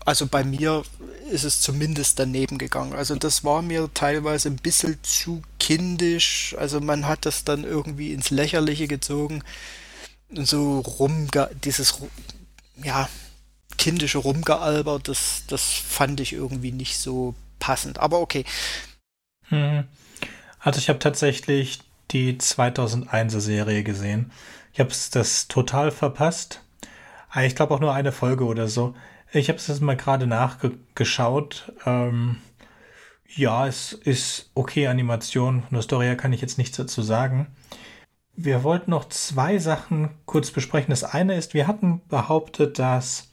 also bei mir ist es zumindest daneben gegangen. Also das war mir teilweise ein bisschen zu kindisch. Also man hat das dann irgendwie ins Lächerliche gezogen. Und so dieses ja, kindische Rumgealber, das fand ich irgendwie nicht so passend. Aber okay. Also ich habe tatsächlich die 2001er Serie gesehen. Ich habe das total verpasst. Ich glaube auch nur eine Folge oder so. Ich habe es jetzt mal gerade nachgeschaut. Ja, es ist okay Animation. Von der Story her kann ich jetzt nichts dazu sagen. Wir wollten noch 2 Sachen kurz besprechen. Das eine ist, wir hatten behauptet, dass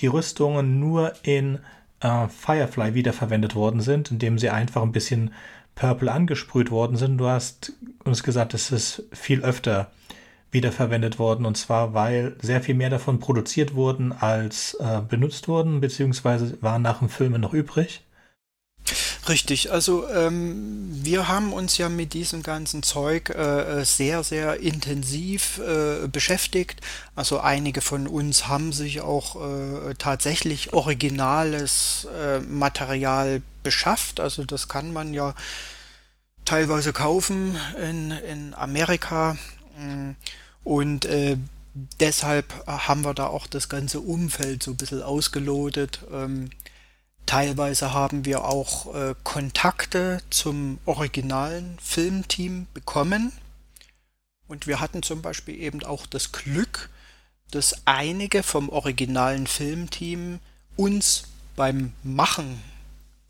die Rüstungen nur in Firefly wiederverwendet worden sind, indem sie einfach ein bisschen Purple angesprüht worden sind. Du hast uns gesagt, es ist viel öfter wiederverwendet worden, und zwar, weil sehr viel mehr davon produziert wurden, als benutzt wurden, beziehungsweise waren nach dem Film noch übrig. Richtig, also wir haben uns ja mit diesem ganzen Zeug sehr, sehr intensiv beschäftigt. Also einige von uns haben sich auch tatsächlich originales Material beschafft. Also das kann man ja teilweise kaufen in Amerika. Und deshalb haben wir da auch das ganze Umfeld so ein bisschen ausgelotet. Teilweise haben wir auch Kontakte zum originalen Filmteam bekommen. Und wir hatten zum Beispiel eben auch das Glück, dass einige vom originalen Filmteam uns beim Machen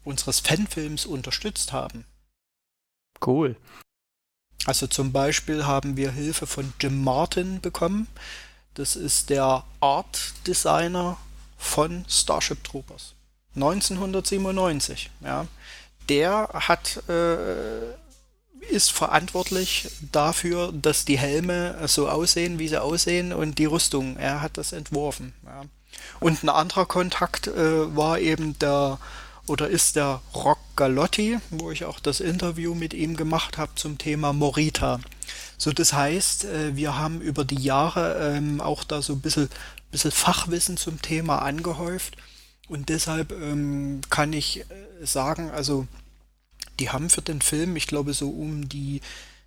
unseres Fanfilms unterstützt haben. Cool. Also zum Beispiel haben wir Hilfe von Jim Martin bekommen. Das ist der Art Designer von Starship Troopers. 1997. Ja. Der hat ist verantwortlich dafür, dass die Helme so aussehen, wie sie aussehen, und die Rüstung. Er hat das entworfen. Ja. Und ein anderer Kontakt war eben ist der Rock Galotti, wo ich auch das Interview mit ihm gemacht habe zum Thema Morita. So, das heißt, wir haben über die Jahre auch da so ein bisschen Fachwissen zum Thema angehäuft, und deshalb kann ich sagen, also die haben für den Film, ich glaube, so um die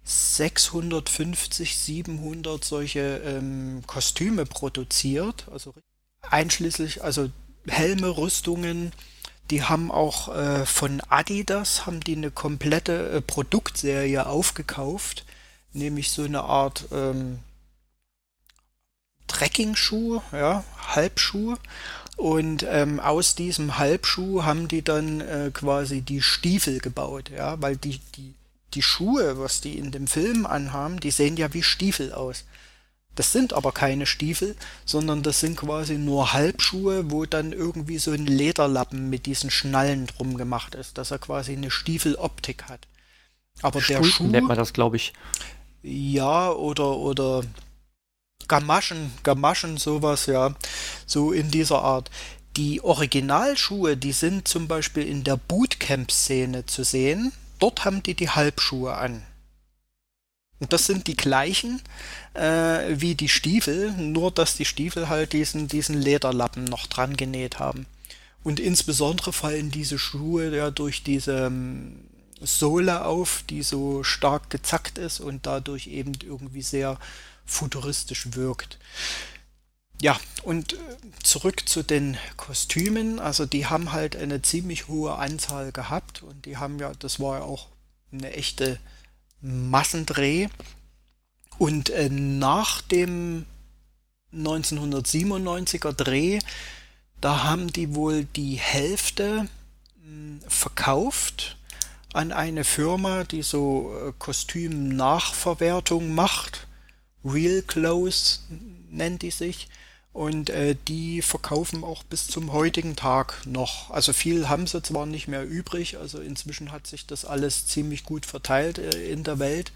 650, 700 solche Kostüme produziert, also einschließlich, also Helme, Rüstungen. Die haben auch von Adidas haben die eine komplette Produktserie aufgekauft, nämlich so eine Art Trekking-Schuh, ja, Halbschuh. Und aus diesem Halbschuh haben die dann quasi die Stiefel gebaut, ja, weil die Schuhe, was die in dem Film anhaben, die sehen ja wie Stiefel aus. Das sind aber keine Stiefel, sondern das sind quasi nur Halbschuhe, wo dann irgendwie so ein Lederlappen mit diesen Schnallen drum gemacht ist, dass er quasi eine Stiefeloptik hat. Aber der Schuh, nennt man das, glaube ich. Ja, oder Gamaschen, sowas, ja, so in dieser Art. Die Originalschuhe, die sind zum Beispiel in der Bootcamp-Szene zu sehen. Dort haben die Halbschuhe an. Und das sind die gleichen wie die Stiefel, nur dass die Stiefel halt diesen Lederlappen noch dran genäht haben. Und insbesondere fallen diese Schuhe ja durch diese Sohle auf, die so stark gezackt ist und dadurch eben irgendwie sehr futuristisch wirkt. Ja, und zurück zu den Kostümen. Also die haben halt eine ziemlich hohe Anzahl gehabt, und die haben ja, das war ja auch eine echte Massendreh, und nach dem 1997er Dreh, da haben die wohl die Hälfte verkauft an eine Firma, die so Kostüm-Nachverwertung macht, Real Clothes nennt die sich, und die verkaufen auch bis zum heutigen Tag noch. Also viel haben sie zwar nicht mehr übrig, also inzwischen hat sich das alles ziemlich gut verteilt in der Welt,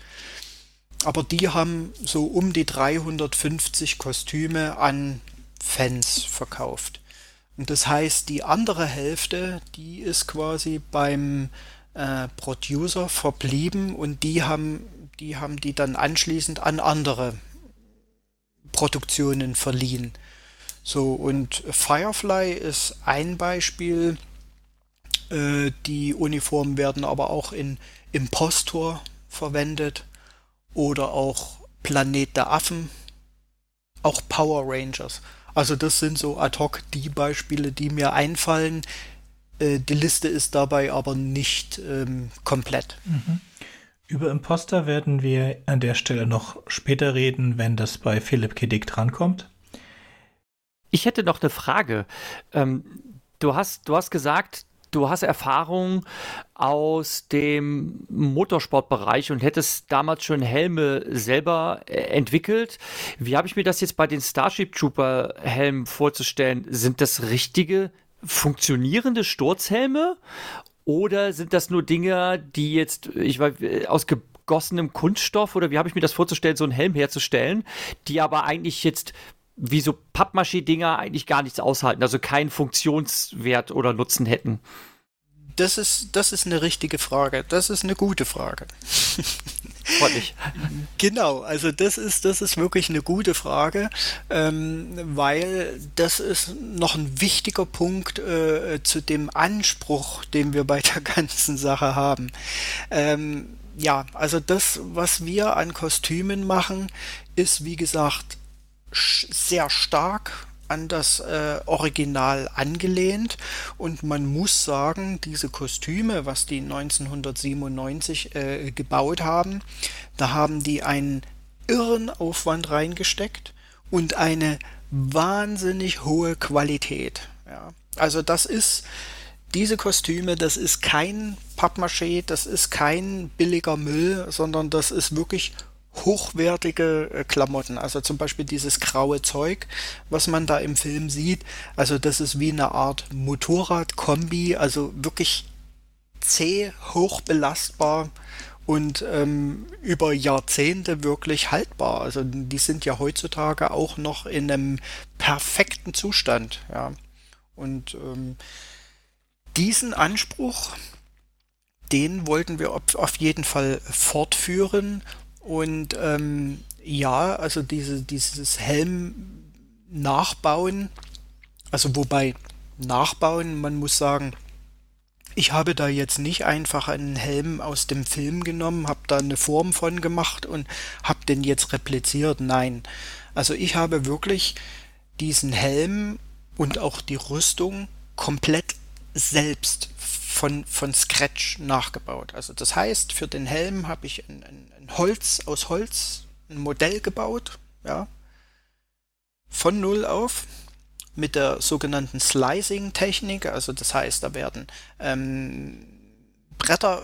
aber die haben so um die 350 Kostüme an Fans verkauft. Und das heißt, die andere Hälfte, die ist quasi beim Producer verblieben, und die haben die dann anschließend an andere Produktionen verliehen. So, und Firefly ist ein Beispiel. Die Uniformen werden aber auch in Impostor verwendet oder auch Planet der Affen, auch Power Rangers. Also das sind so ad hoc die Beispiele, die mir einfallen. Die Liste ist dabei aber nicht komplett. Mhm. Über Impostor werden wir an der Stelle noch später reden, wenn das bei Philipp K. Dick drankommt. Ich hätte noch eine Frage. Du hast gesagt, du hast Erfahrung aus dem Motorsportbereich und hättest damals schon Helme selber entwickelt. Wie habe ich mir das jetzt bei den Starship Trooper Helmen vorzustellen? Sind das richtige, funktionierende Sturzhelme? Oder sind das nur Dinger, die jetzt, ich weiß, aus gegossenem Kunststoff, oder wie habe ich mir das vorzustellen, so einen Helm herzustellen, die aber eigentlich jetzt wie so Pappmaché-Dinger eigentlich gar nichts aushalten, also keinen Funktionswert oder Nutzen hätten? Das ist eine richtige Frage. Das ist eine gute Frage. Freut mich. Genau, also das ist wirklich eine gute Frage, weil das ist noch ein wichtiger Punkt zu dem Anspruch, den wir bei der ganzen Sache haben. Ja, also das, was wir an Kostümen machen, ist, wie gesagt, sehr stark an das Original angelehnt, und man muss sagen, diese Kostüme, was die 1997 gebaut haben, da haben die einen irren Aufwand reingesteckt und eine wahnsinnig hohe Qualität. Ja. Also diese Kostüme, das ist kein Pappmaché, das ist kein billiger Müll, sondern das ist wirklich hochwertige Klamotten, also zum Beispiel dieses graue Zeug, was man da im Film sieht, also das ist wie eine Art Motorradkombi, also wirklich zäh, hochbelastbar und über Jahrzehnte wirklich haltbar. Also die sind ja heutzutage auch noch in einem perfekten Zustand, ja. Und diesen Anspruch, den wollten wir auf jeden Fall fortführen. Und ja, also dieses Helm nachbauen, also wobei nachbauen, man muss sagen, ich habe da jetzt nicht einfach einen Helm aus dem Film genommen, habe da eine Form von gemacht und habe den jetzt repliziert. Nein, also ich habe wirklich diesen Helm und auch die Rüstung komplett selbst von Scratch nachgebaut. Also das heißt, für den Helm habe ich ein Modell gebaut, ja, von Null auf mit der sogenannten Slicing-Technik. Also das heißt, da werden Bretter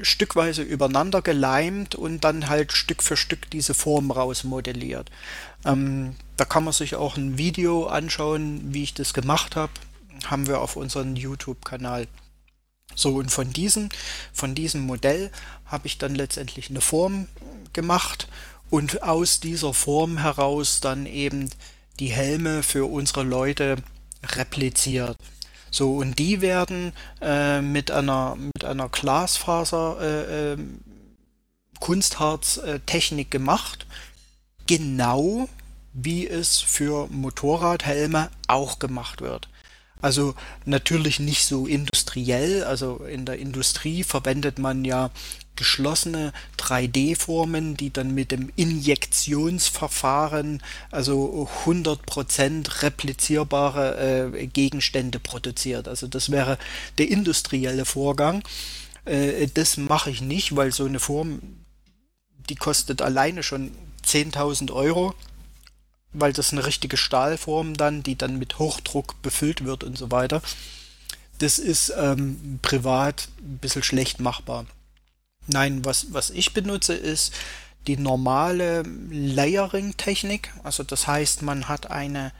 stückweise übereinander geleimt und dann halt Stück für Stück diese Form rausmodelliert. Da kann man sich auch ein Video anschauen, wie ich das gemacht habe. Haben wir auf unserem YouTube-Kanal. So, und von diesem Modell habe ich dann letztendlich eine Form gemacht und aus dieser Form heraus dann eben die Helme für unsere Leute repliziert. So, und die werden mit einer Glasfaser Kunstharz-Technik gemacht, genau wie es für Motorradhelme auch gemacht wird. Also natürlich nicht so industriell, also in der Industrie verwendet man ja geschlossene 3D-Formen, die dann mit dem Injektionsverfahren, also 100% replizierbare Gegenstände produziert. Also das wäre der industrielle Vorgang. Das mache ich nicht, weil so eine Form, die kostet alleine schon 10.000 Euro. Weil das eine richtige Stahlform dann, die dann mit Hochdruck befüllt wird und so weiter. Das ist privat ein bisschen schlecht machbar. Nein, was ich benutze, ist die normale Layering-Technik. Also das heißt, man hat eine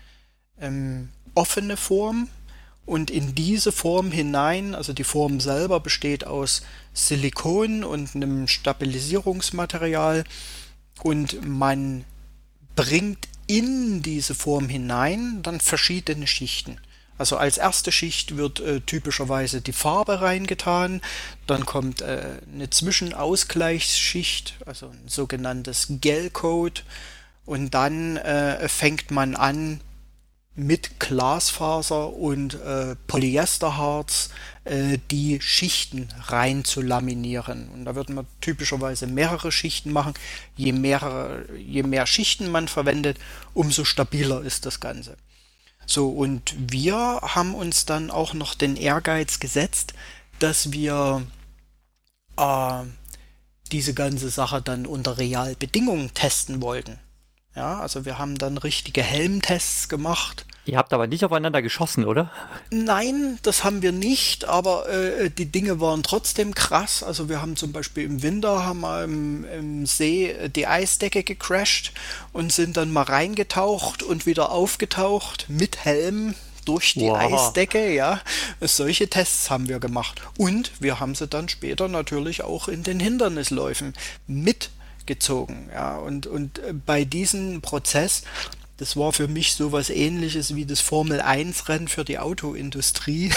offene Form und in diese Form hinein, also die Form selber besteht aus Silikon und einem Stabilisierungsmaterial und man bringt in diese Form hinein dann verschiedene Schichten. Also als erste Schicht wird typischerweise die Farbe reingetan, dann kommt eine Zwischenausgleichsschicht, also ein sogenanntes Gelcoat, und dann fängt man an mit Glasfaser und Polyesterharz die Schichten rein zu laminieren. Und da wird man typischerweise mehrere Schichten machen. Je mehr Schichten man verwendet, umso stabiler ist das Ganze. So, und wir haben uns dann auch noch den Ehrgeiz gesetzt, dass wir diese ganze Sache dann unter Realbedingungen testen wollten. Ja, also wir haben dann richtige Helmtests gemacht. Ihr habt aber nicht aufeinander geschossen, oder? Nein, das haben wir nicht, aber die Dinge waren trotzdem krass. Also wir haben zum Beispiel im Winter im See die Eisdecke gecrashed und sind dann mal reingetaucht und wieder aufgetaucht mit Helm durch die Eisdecke. Ja, solche Tests haben wir gemacht. Und wir haben sie dann später natürlich auch in den Hindernisläufen mitgezogen. Ja, und bei diesem Prozess... Das war für mich sowas Ähnliches wie das Formel-1-Rennen für die Autoindustrie,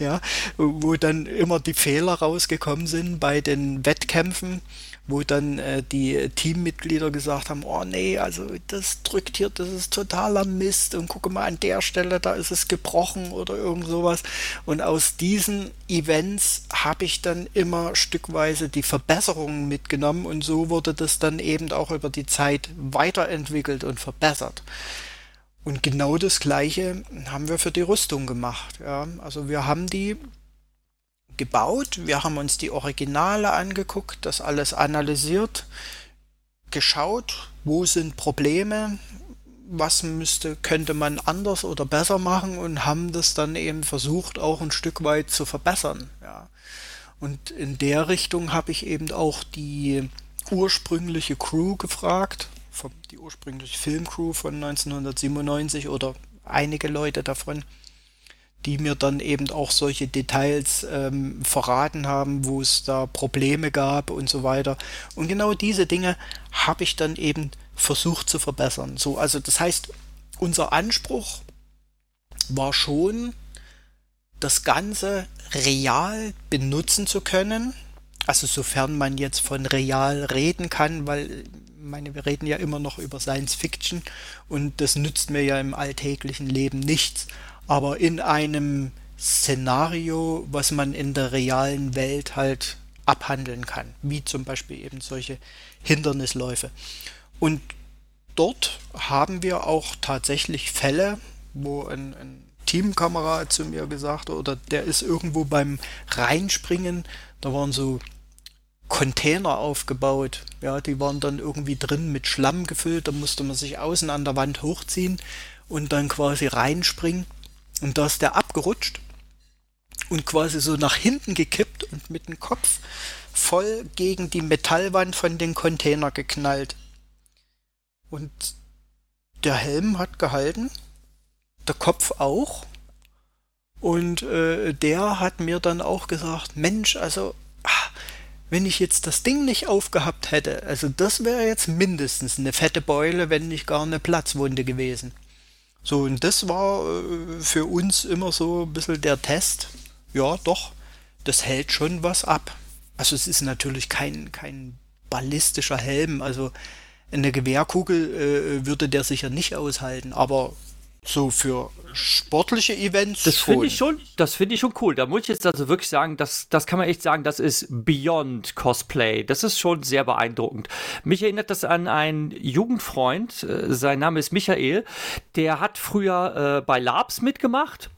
ja, wo dann immer die Fehler rausgekommen sind bei den Wettkämpfen, wo dann die Teammitglieder gesagt haben, oh nee, also das drückt hier, das ist totaler Mist und gucke mal an der Stelle, da ist es gebrochen oder irgend sowas. Und aus diesen Events habe ich dann immer stückweise die Verbesserungen mitgenommen und so wurde das dann eben auch über die Zeit weiterentwickelt und verbessert. Und genau das Gleiche haben wir für die Rüstung gemacht. Ja. Also wir haben die gebaut, wir haben uns die Originale angeguckt, das alles analysiert, geschaut, wo sind Probleme, was könnte man anders oder besser machen und haben das dann eben versucht, auch ein Stück weit zu verbessern. Ja. Und in der Richtung habe ich eben auch die ursprüngliche Crew gefragt, die ursprüngliche Filmcrew von 1997 oder einige Leute davon, die mir dann eben auch solche Details verraten haben, wo es da Probleme gab und so weiter. Und genau diese Dinge habe ich dann eben versucht zu verbessern. So, also das heißt, unser Anspruch war schon, das Ganze real benutzen zu können. Also sofern man jetzt von real reden kann, weil wir reden ja immer noch über Science Fiction und das nützt mir ja im alltäglichen Leben nichts. Aber in einem Szenario, was man in der realen Welt halt abhandeln kann, wie zum Beispiel eben solche Hindernisläufe. Und dort haben wir auch tatsächlich Fälle, wo ein Teamkamerad zu mir gesagt hat, oder der ist irgendwo beim Reinspringen, da waren so Container aufgebaut, ja, die waren dann irgendwie drin mit Schlamm gefüllt, da musste man sich außen an der Wand hochziehen und dann quasi reinspringen. Und da ist der abgerutscht und quasi so nach hinten gekippt und mit dem Kopf voll gegen die Metallwand von den Container geknallt. Und der Helm hat gehalten, der Kopf auch. Und der hat mir dann auch gesagt, Mensch, also wenn ich jetzt das Ding nicht aufgehabt hätte, also das wäre jetzt mindestens eine fette Beule, wenn nicht gar eine Platzwunde gewesen. So, und das war für uns immer so ein bisschen der Test. Ja, doch, das hält schon was ab. Also es ist natürlich kein ballistischer Helm. Also eine Gewehrkugel würde der sicher nicht aushalten. Aber so für sportliche Events das schon. Das finde ich schon cool. Da muss ich jetzt also wirklich sagen, das kann man echt sagen, das ist beyond Cosplay. Das ist schon sehr beeindruckend. Mich erinnert das an einen Jugendfreund, sein Name ist Michael, der hat früher bei Labs mitgemacht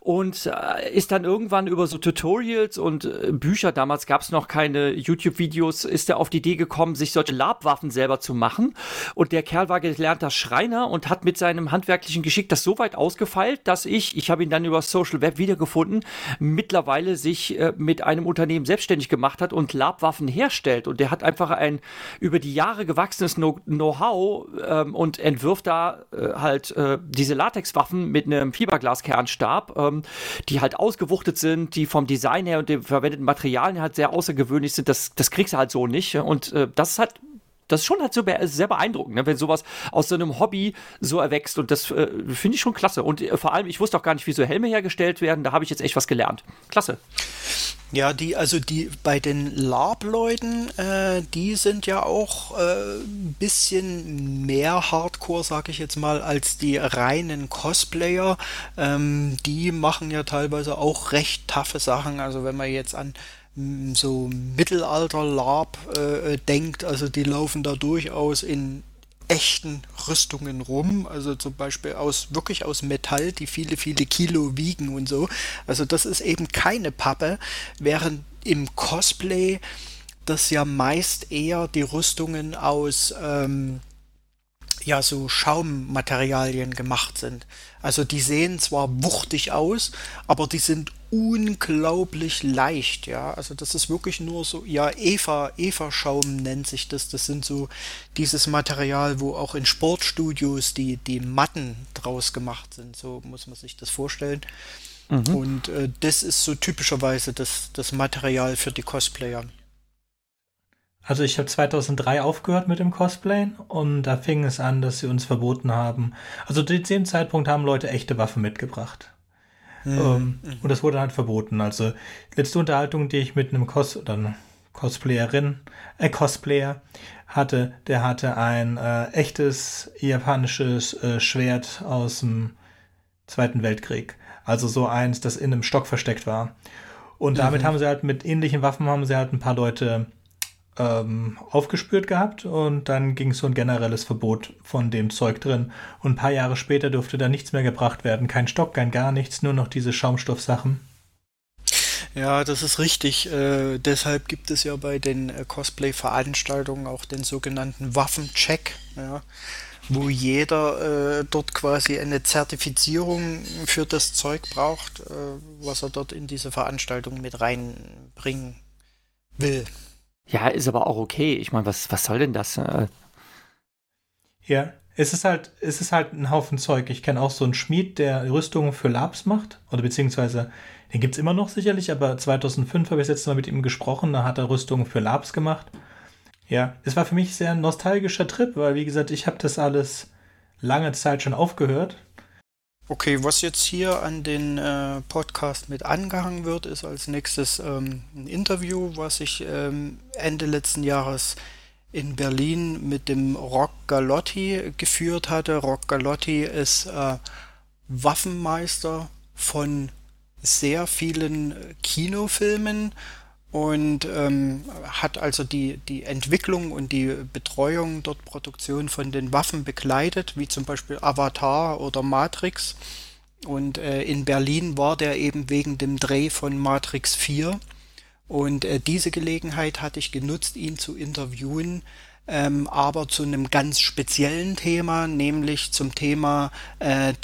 und ist dann irgendwann über so Tutorials und Bücher, damals gab es noch keine YouTube-Videos, ist er auf die Idee gekommen, sich solche Labwaffen selber zu machen. Und der Kerl war gelernter Schreiner und hat mit seinem handwerklichen Geschick das so weit ausgefeilt, dass ich habe ihn dann über Social Web wiedergefunden, mittlerweile sich mit einem Unternehmen selbstständig gemacht hat und Labwaffen herstellt. Und der hat einfach ein über die Jahre gewachsenes Know-how und entwirft da diese Latexwaffen mit einem Fiberglaskernstab, die halt ausgewuchtet sind, die vom Design her und den verwendeten Materialien halt sehr außergewöhnlich sind. Das kriegst du halt so nicht. Und das ist schon halt so sehr beeindruckend, ne? Wenn sowas aus so einem Hobby so erwächst. Und das finde ich schon klasse. Und vor allem, ich wusste auch gar nicht, wie so Helme hergestellt werden. Da habe ich jetzt echt was gelernt. Klasse. Ja, die bei den LARP-Leuten, die sind ja auch ein bisschen mehr Hardcore, sag ich jetzt mal, als die reinen Cosplayer. Die machen ja teilweise auch recht taffe Sachen. Also wenn man jetzt an so Mittelalter-LARP denkt, also die laufen da durchaus in echten Rüstungen rum, also zum Beispiel wirklich aus Metall, die viele, viele Kilo wiegen und so. Also das ist eben keine Pappe, während im Cosplay das ja meist eher die Rüstungen aus so Schaummaterialien gemacht sind. Also die sehen zwar wuchtig aus, aber die sind unglaublich leicht, ja. Also das ist wirklich nur so, ja, Eva-Schaum nennt sich das. Das sind so dieses Material, wo auch in Sportstudios die Matten draus gemacht sind. So muss man sich das vorstellen. Mhm. Und das ist so typischerweise das Material für die Cosplayer. Also ich habe 2003 aufgehört mit dem Cosplayen und da fing es an, dass sie uns verboten haben. Also zu dem Zeitpunkt haben Leute echte Waffen mitgebracht. Und das wurde halt verboten. Also letzte Unterhaltung, die ich mit einem Cosplayer hatte, der hatte ein echtes japanisches Schwert aus dem Zweiten Weltkrieg. Also so eins, das in einem Stock versteckt war. Und damit haben sie halt mit ähnlichen Waffen ein paar Leute aufgespürt gehabt und dann ging so ein generelles Verbot von dem Zeug drin und ein paar Jahre später durfte da nichts mehr gebracht werden, kein Stock, kein gar nichts, nur noch diese Schaumstoffsachen. Ja, das ist richtig. Deshalb gibt es ja bei den Cosplay-Veranstaltungen auch den sogenannten Waffencheck, ja, wo jeder dort quasi eine Zertifizierung für das Zeug braucht, was er dort in diese Veranstaltung mit reinbringen will. Ja, ist aber auch okay. Ich meine, was soll denn das? Ja, es ist halt ein Haufen Zeug. Ich kenne auch so einen Schmied, der Rüstungen für Labs macht. Oder beziehungsweise, den gibt es immer noch sicherlich, aber 2005 habe ich das letzte Mal mit ihm gesprochen. Da hat er Rüstungen für Labs gemacht. Ja, es war für mich sehr ein nostalgischer Trip, weil, wie gesagt, ich habe das alles lange Zeit schon aufgehört. Okay, was jetzt hier an den Podcast mit angehangen wird, ist als nächstes ein Interview, was ich Ende letzten Jahres in Berlin mit dem Rock Galotti geführt hatte. Rock Galotti ist Waffenmeister von sehr vielen Kinofilmen und hat also die Entwicklung und die Betreuung, dort Produktion von den Waffen begleitet, wie zum Beispiel Avatar oder Matrix. Und in Berlin war der eben wegen dem Dreh von Matrix 4. Und diese Gelegenheit hatte ich genutzt, ihn zu interviewen, aber zu einem ganz speziellen Thema, nämlich zum Thema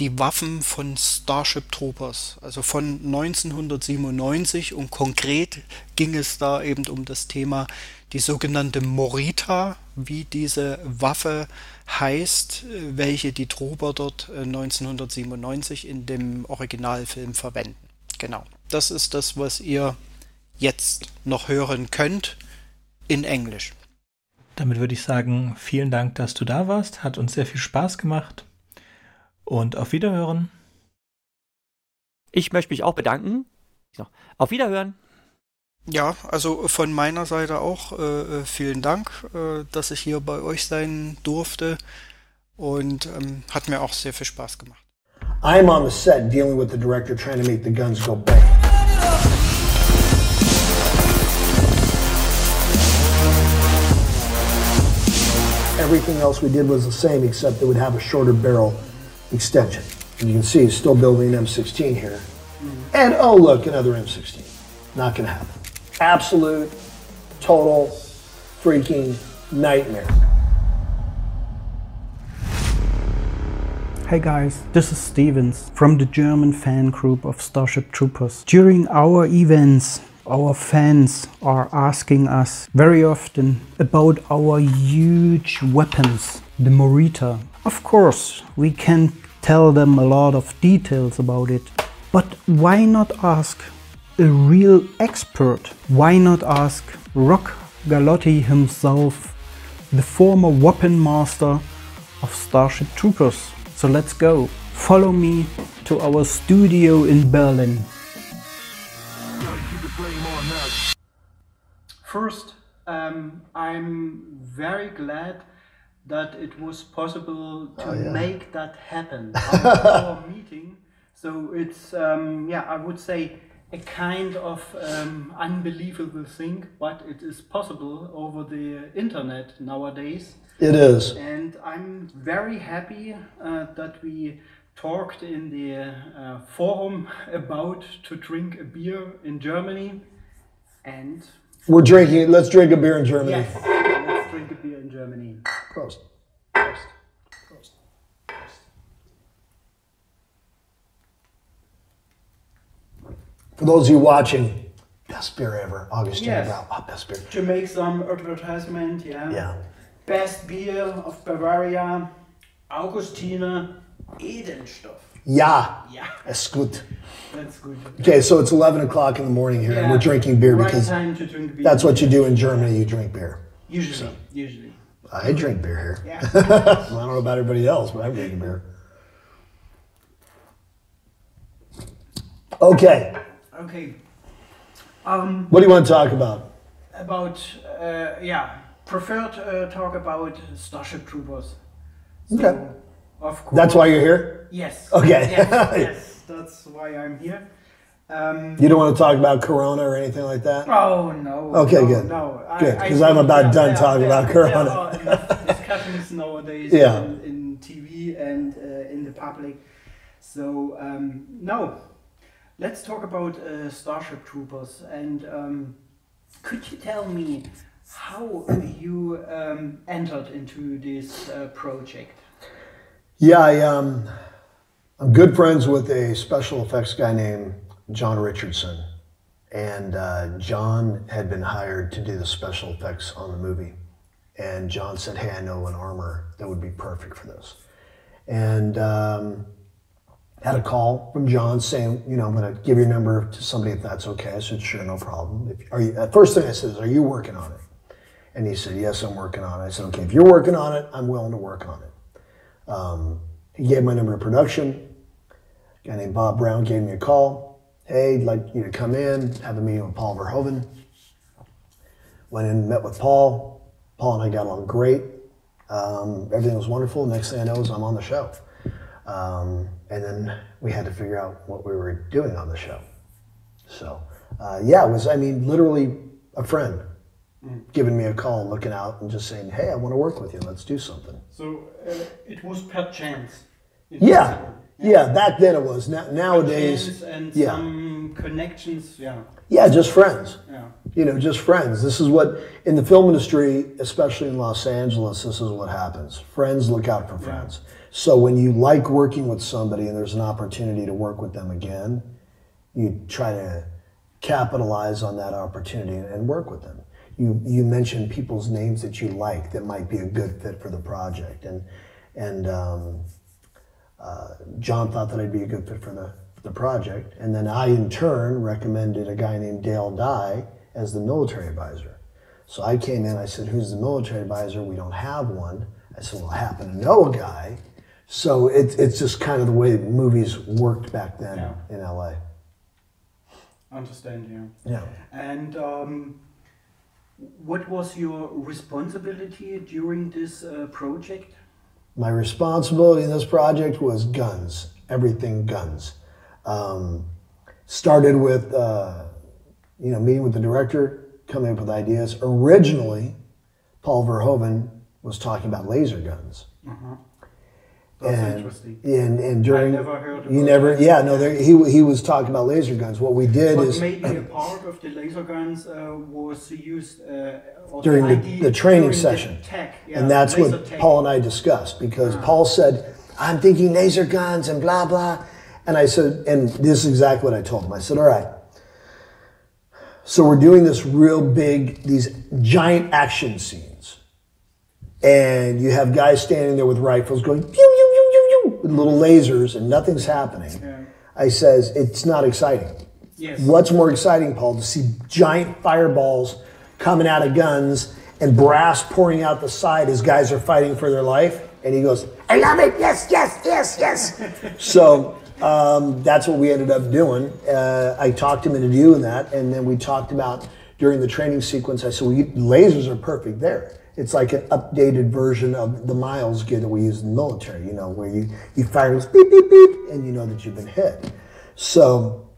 die Waffen von Starship Troopers, also von 1997, und konkret ging es da eben um das Thema die sogenannte Morita, wie diese Waffe heißt, welche die Trooper dort 1997 in dem Originalfilm verwenden. Genau, das ist das, was ihr jetzt noch hören könnt in Englisch. Damit würde ich sagen, vielen Dank, dass du da warst. Hat uns sehr viel Spaß gemacht. Und auf Wiederhören. Ich möchte mich auch bedanken. Auf Wiederhören. Ja, also von meiner Seite auch vielen Dank, dass ich hier bei euch sein durfte. Und hat mir auch sehr viel Spaß gemacht. I'm on the set dealing with the director trying to make the guns go bang. Everything else we did was the same, except it would have a shorter barrel extension. And you can see he's still building an M16 here. And oh look, another M16. Not gonna happen. Absolute, total, freaking nightmare. Hey guys, this is Stevens from the German fan group of Starship Troopers. During our events, our fans are asking us very often about our huge weapons, the Morita. Of course, we can tell them a lot of details about it, but why not ask a real expert? Why not ask Rock Galotti himself, the former weapon master of Starship Troopers? So let's go. Follow me to our studio in Berlin. First, I'm very glad that it was possible to make that happen after our meeting. So it's, I would say a kind of unbelievable thing, but it is possible over the internet nowadays. It is. And I'm very happy that we talked in the forum about to drink a beer in Germany. And let's drink a beer in Germany. Yes, let's drink a beer in Germany. Prost. Prost. Prost. Prost. For those of you watching, best beer ever, Augustine Brown. Oh, best beer. To make some advertisement, Best beer of Bavaria, Augustiner Edelstoff. Yeah, that's good. That's good. Okay, so it's 11 o'clock in the morning here, and we're drinking beer because right time to drink beer. That's what you do in Germany, you drink beer. Usually. I drink beer here. Yeah. Well, I don't know about everybody else, but I'm drinking beer. Okay. What do you want to talk about? Talk about Starship Troopers. So, okay. Of course. That's why you're here? Yes. Okay. Yes, that's why I'm here. You don't want to talk about Corona or anything like that? Oh, no. Okay, good. Because I'm about done talking about Corona. There are enough discussions nowadays in TV and in the public. So, let's talk about Starship Troopers. And could you tell me how you entered into this project? Yeah, I'm good friends with a special effects guy named John Richardson, And John had been hired to do the special effects on the movie. And John said, hey, I know an armor that would be perfect for this. And had a call from John saying, you know, I'm going to give your number to somebody if that's okay. I said, sure, no problem. The first thing I said is, are you working on it? And he said, yes, I'm working on it. I said, okay, if you're working on it, I'm willing to work on it. He gave my number to production. A guy named Bob Brown gave me a call. Hey, I'd like you to come in, have a meeting with Paul Verhoeven. Went in and met with Paul. Paul and I got along great. Everything was wonderful. Next thing I know is I'm on the show. And then we had to figure out what we were doing on the show. So, yeah, it was, I mean, literally a friend giving me a call, looking out and just saying, hey, I want to work with you. Let's do something. So it was per chance. Yeah, back then it was. Nowadays, and some connections, yeah, just friends. Yeah. You know, just friends. This is what, in the film industry, especially in Los Angeles, this is what happens. Friends look out for friends. Yeah. So when you like working with somebody and there's an opportunity to work with them again, you try to capitalize on that opportunity and work with them. You mention people's names that you like that might be a good fit for the project. And John thought that I'd be a good fit for the project. And then I, in turn, recommended a guy named Dale Dye as the military advisor. So I came in, I said, who's the military advisor? We don't have one. I said, well, I happen to know a guy. So it's just kind of the way movies worked back then in LA. Understand, yeah. And what was your responsibility during this project? My responsibility in this project was guns, everything guns. Started with, you know, meeting with the director, coming up with ideas. Originally, Paul Verhoeven was talking about laser guns. Uh-huh. That's interesting. And during, I never heard of he was talking about laser guns. What we did is maybe a part of the laser guns was used during the training session, and that's what Paul and I discussed because Paul said, "I'm thinking laser guns and blah blah," and I said, and this is exactly what I told him. I said, "All right, so we're doing this real big, these giant action scenes, and you have guys standing there with rifles going." With little lasers and nothing's happening. Yeah. I says, it's not exciting. Yes. What's more exciting, Paul, to see giant fireballs coming out of guns and brass pouring out the side as guys are fighting for their life? And he goes, I love it, yes, yes, yes, yes. So that's what we ended up doing. I talked him into doing that, and then we talked about, during the training sequence, I said, well, lasers are perfect there. It's like an updated version of the Miles gear that we use in the military, you know, where you fire this beep, beep, beep, and you know that you've been hit. So,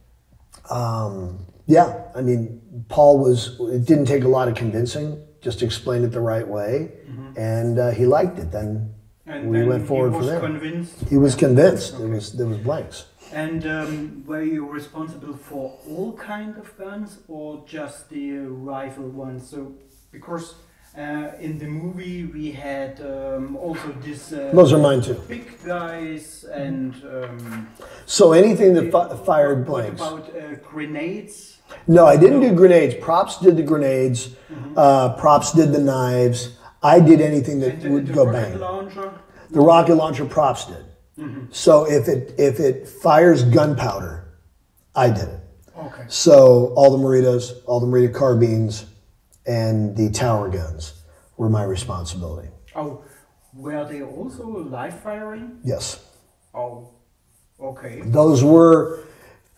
yeah, I mean, Paul was, it didn't take a lot of convincing, just explained it the right way, and he liked it. Then we went forward from there. He was convinced. Okay. There was blanks. And were you responsible for all kinds of guns or just the rifle ones? So, because... in the movie, we had also this. Those are mine too. Big guys and. So anything that fired blanks. What about grenades? No, I didn't do grenades. Props did the grenades. Props did the knives. I did anything that would go bang. The rocket launcher, props did. So if it fires gunpowder, I did it. Okay. So all the Moritas, all the Morita carbines. And the tower guns were my responsibility. Oh, were they also live firing? Yes. Oh, okay. Those were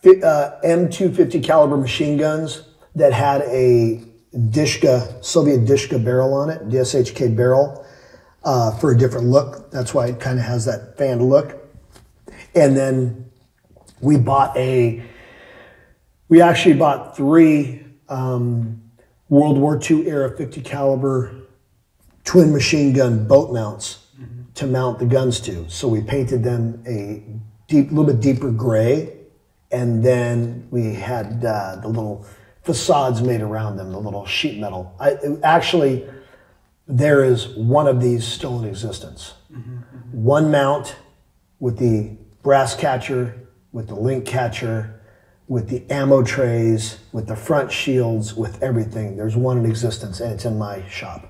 M250 caliber machine guns that had a Dishka, Soviet Dishka barrel on it, DSHK barrel, for a different look. That's why it kind of has that fanned look. And then we actually bought three World War II era 50 caliber twin machine gun boat mounts to mount the guns to. So we painted them a little bit deeper gray, and then we had the little facades made around them, the little sheet metal. Actually, there is one of these still in existence. One mount with the brass catcher, with the link catcher, with the ammo trays, with the front shields, with everything. There's one in existence, and it's in my shop.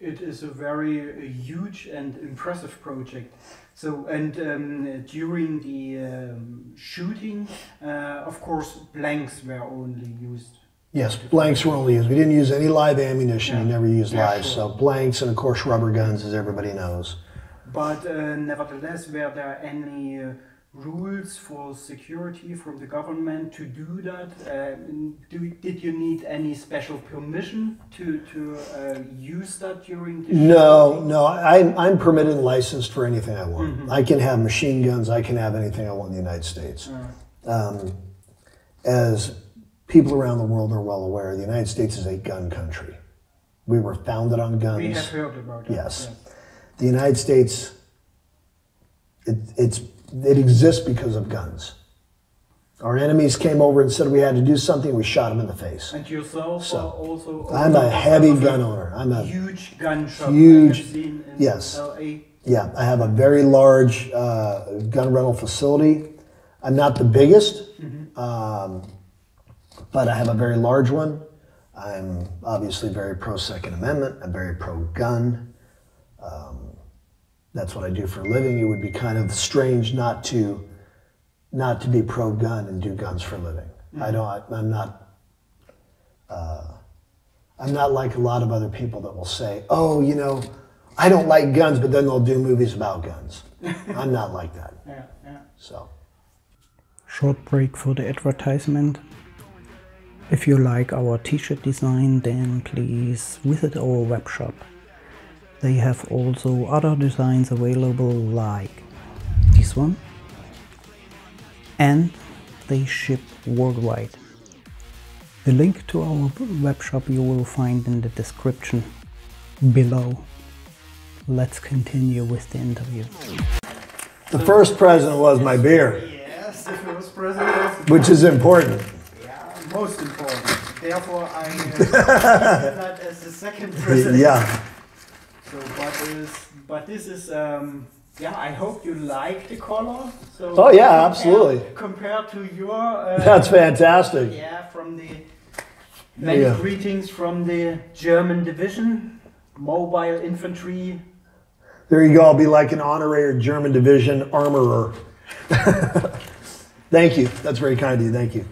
It is a very huge and impressive project. So, and during the shooting, of course, blanks were only used. Yes, blanks were only used. We didn't use any live ammunition. Yeah. We never used live. Sure. So blanks and, of course, rubber guns, as everybody knows. But nevertheless, were there any rules for security from the government to do that? Did you need any special permission to use that during the shooting? No, I'm permitted and licensed for anything I want. Mm-hmm. I can have machine guns, I can have anything I want in the United States. As people around the world are well aware, the United States is a gun country. We were founded on guns. We have heard about it. Yes. Yes. The United States, it exists because of guns. Our enemies came over and said we had to do something, we shot them in the face. And yourself also? I'm a heavy gun owner. I'm a huge gun shop. Huge, yes. LA. Yeah, I have a very large gun rental facility. I'm not the biggest, but I have a very large one. I'm obviously very pro-Second Amendment. I'm very pro-gun. That's what I do for a living. It would be kind of strange not to be pro-gun and do guns for a living. Mm-hmm. I'm not like a lot of other people that will say, oh, you know, I don't like guns, but then they'll do movies about guns. I'm not like that. Yeah, yeah. So. Short break for the advertisement. If you like our t-shirt design, then please visit our web shop. They have also other designs available, like this one, and they ship worldwide. The link to our webshop you will find in the description below. Let's continue with the interview. The first present was my beer. Yes, the first present was... Which is important. Yeah, most important. Therefore, I consider that as the second present. Yeah. So, but this is, yeah, I hope you like the color. So oh yeah, absolutely. Compared to your... That's fantastic. Yeah, from the... Many greetings from the German division, mobile infantry. There you go, I'll be like an honorary German division armorer. Thank you, that's very kind of you, thank you.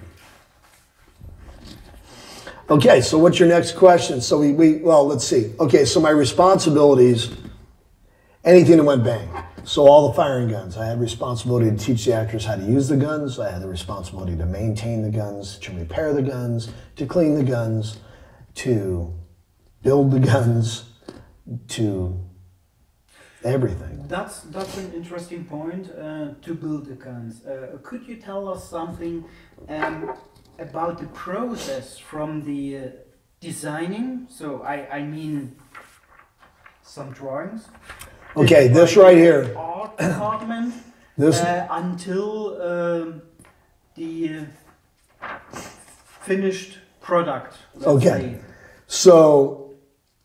Okay, so what's your next question? So well, let's see. Okay, so my responsibilities, anything that went bang. So all the firing guns. I had responsibility to teach the actors how to use the guns. I had the responsibility to maintain the guns, to repair the guns, to clean the guns, to build the guns, to everything. That's an interesting point, to build the guns. Could you tell us something about the process from the designing? So I mean some drawings. Okay, this right here. Art department. This until the finished product. Okay. Say. So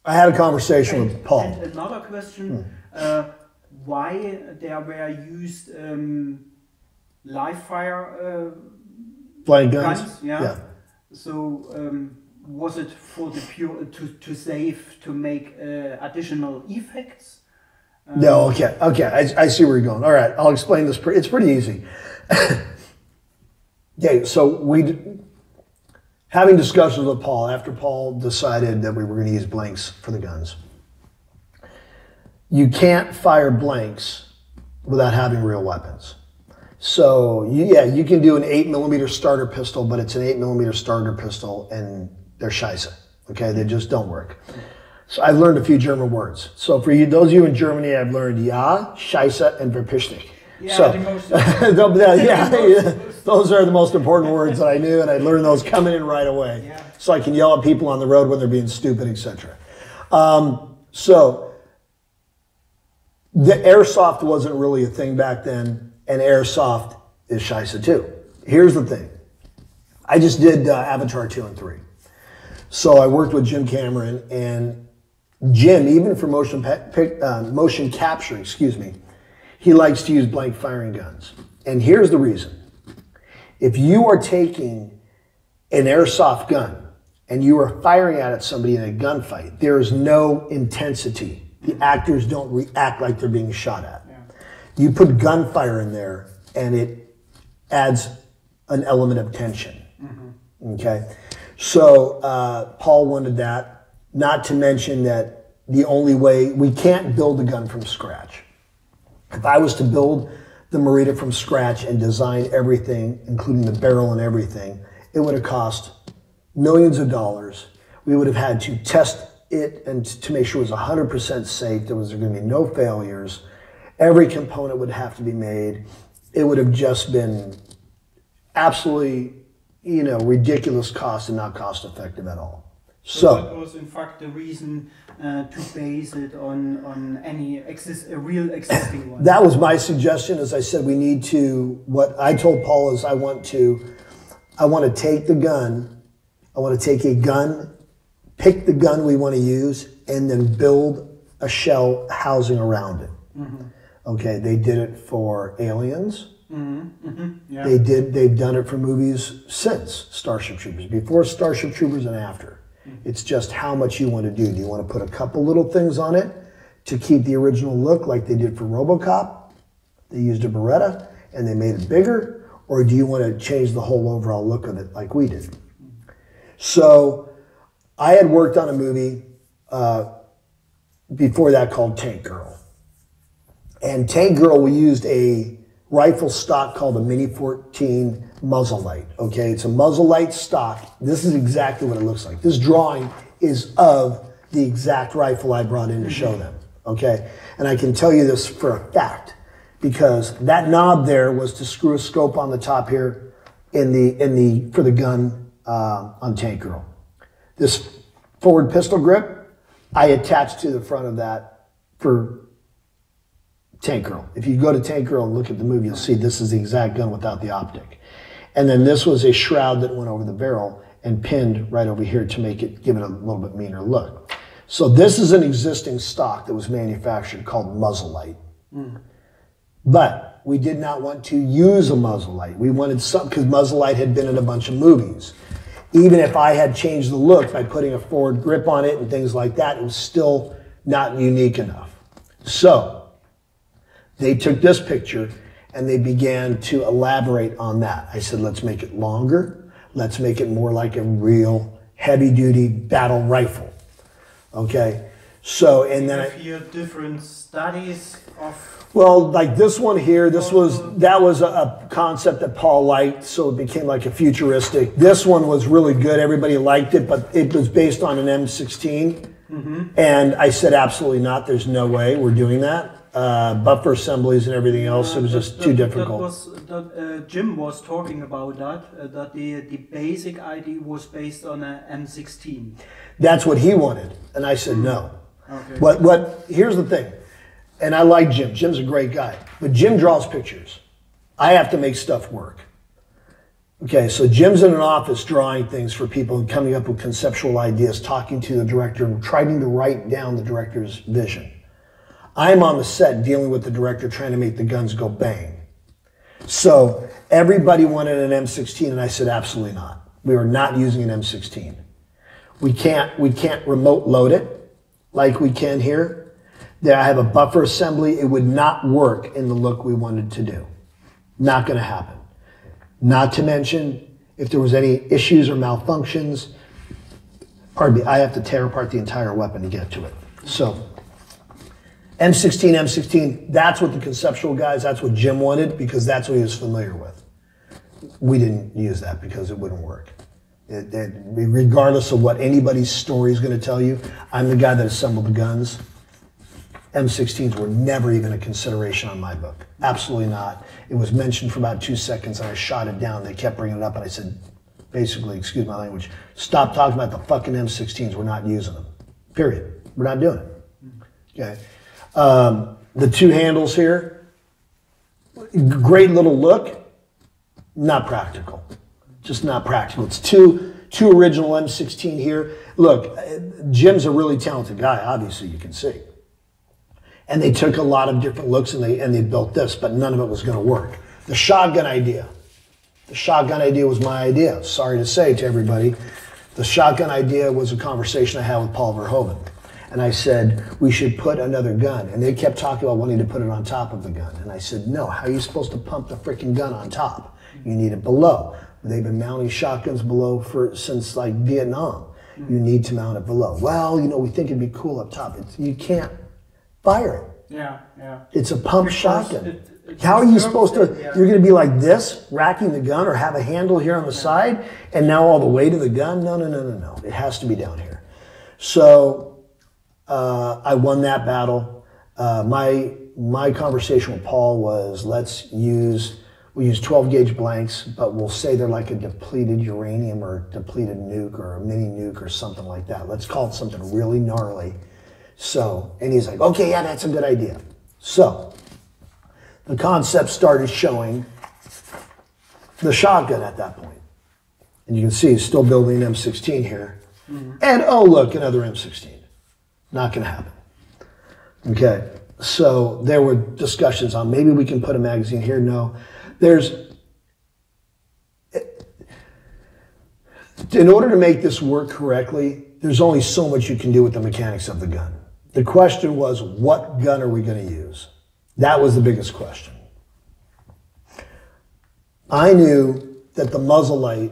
I had a conversation with Paul. And another question: why there were used live fire? Blind guns? Yeah. So was it for the pure to save, to make additional effects? No, okay, I see where you're going. All right, I'll explain this. It's pretty easy. Yeah, so having discussions with Paul, after Paul decided that we were going to use blanks for the guns, you can't fire blanks without having real weapons. So yeah, you can do an 8mm starter pistol, but it's an 8mm starter pistol and they're scheisse. Okay, they just don't work. So I've learned a few German words. So for you, those of you in Germany, I've learned ja, scheisse, and verpischlich. Yeah, so, those are the most important words that I knew, and I learned those coming in right away. Yeah. So I can yell at people on the road when they're being stupid, etc. So the airsoft wasn't really a thing back then. And airsoft is scheisse too. Here's the thing. I just did Avatar 2 and 3. So I worked with Jim Cameron, and Jim, even for motion capture, he likes to use blank firing guns. And here's the reason. If you are taking an airsoft gun and you are firing at somebody in a gunfight, there is no intensity. The actors don't react like they're being shot at. Yeah. You put gunfire in there and it adds an element of tension. Mm-hmm. Okay? So Paul wanted that, not to mention that the only way, we can't build a gun from scratch. If I was to build the Morita from scratch and design everything, including the barrel and everything, it would have cost millions of dollars. We would have had to test it and to make sure it was 100% safe, there was going to be no failures. Every component would have to be made. It would have just been absolutely, you know, ridiculous cost and not cost effective at all. So that was in fact the reason to base it on any real existing one. That was my suggestion. As I said, we need to, what I told Paul is I want to take the gun, I want to take a gun, pick the gun we want to use, and then build a shell housing around it. Mm-hmm. Okay, they did it for Aliens. Mm-hmm. Mm-hmm. Yeah. They've done it for movies since Starship Troopers, before Starship Troopers and after. It's just how much you want to do. Do you want to put a couple little things on it to keep the original look like they did for RoboCop? They used a Beretta and they made it bigger. Or do you want to change the whole overall look of it like we did? So I had worked on a movie before that called Tank Girl. And Tank Girl, we used a rifle stock called a Mini 14 Muzzle Light. Okay, it's a Muzzle Light stock. This is exactly what it looks like. This drawing is of the exact rifle I brought in to show them. Okay, and I can tell you this for a fact because that knob there was to screw a scope on the top here for the gun on Tank Girl. This forward pistol grip I attached to the front of that for Tank Girl. If you go to Tank Girl and look at the movie, you'll see this is the exact gun without the optic. And then this was a shroud that went over the barrel and pinned right over here to make it, give it a little bit meaner look. So this is an existing stock that was manufactured called Muzzle Light. Mm. But we did not want to use a Muzzle Light. We wanted something, because Muzzle Light had been in a bunch of movies. Even if I had changed the look by putting a forward grip on it and things like that, it was still not unique enough. So they took this picture and they began to elaborate on that. I said, let's make it longer. Let's make it more like a real heavy-duty battle rifle. Okay, so, and then I hear different studies of... Well, like this one here, that was a concept that Paul liked, so it became like a futuristic. This one was really good. Everybody liked it, but it was based on an M16. Mm-hmm. And I said, absolutely not. There's no way we're doing that. Buffer assemblies and everything else, it was just too difficult. Jim was talking about that, that the basic idea was based on an M16. That's what he wanted, and I said no. Okay. But here's the thing, and I like Jim. Jim's a great guy, but Jim draws pictures. I have to make stuff work. Okay, so Jim's in an office drawing things for people and coming up with conceptual ideas, talking to the director and trying to write down the director's vision. I'm on the set dealing with the director trying to make the guns go bang. So everybody wanted an M16 and I said, absolutely not. We are not using an M16. We can't remote load it like we can here. There I have a buffer assembly. It would not work in the look we wanted to do. Not going to happen. Not to mention if there was any issues or malfunctions, pardon me, I have to tear apart the entire weapon to get to it. So M16, that's what the conceptual guys, that's what Jim wanted because that's what he was familiar with. We didn't use that because it wouldn't work. Regardless of what anybody's story is going to tell you, I'm the guy that assembled the guns. M16s were never even a consideration on my book. Absolutely not. It was mentioned for about 2 seconds and I shot it down. They kept bringing it up and I said, basically, excuse my language, stop talking about the fucking M16s. We're not using them. Period. We're not doing it. Okay. The two handles here, great little look, not practical, just not practical. It's two original M16 here. Look, Jim's a really talented guy, obviously you can see. And they took a lot of different looks and they built this, but none of it was going to work. The shotgun idea, The shotgun idea was my idea. Sorry to say to everybody, the shotgun idea was a conversation I had with Paul Verhoeven. And I said, we should put another gun. And they kept talking about wanting to put it on top of the gun. And I said, no, how are you supposed to pump the freaking gun on top? You need it below. They've been mounting shotguns below since like Vietnam. You need to mount it below. Well, you know, we think it'd be cool up top. You can't fire it. Yeah, yeah. It's a pump shotgun. How are you supposed to, you're going to be like this, racking the gun, or have a handle here on the side, and now all the weight of the gun? No, no, no, no, no. It has to be down here. So I won that battle. My conversation with Paul was, we'll use 12-gauge blanks, but we'll say they're like a depleted uranium or depleted nuke or a mini nuke or something like that. Let's call it something really gnarly. So, and he's like, okay, yeah, that's a good idea. So the concept started showing the shotgun at that point. And you can see he's still building an M16 here. Mm-hmm. And oh, look, another M16. Not going to happen. Okay, so there were discussions on maybe we can put a magazine here. No, in order to make this work correctly, there's only so much you can do with the mechanics of the gun. The question was, what gun are we going to use? That was the biggest question. I knew that the Muzzle Light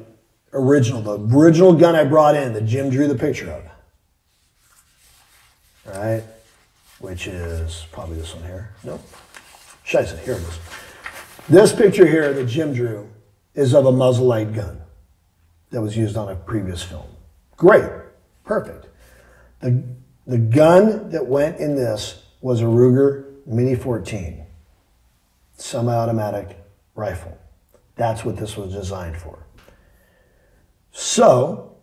original, the original gun I brought in that Jim drew the picture of, all right, which is probably this one here. Nope. Scheiße, here it is. This picture here that Jim drew is of a Muzzle Light gun that was used on a previous film. Great. Perfect. The gun that went in this was a Ruger Mini 14, semi-automatic rifle. That's what this was designed for. So,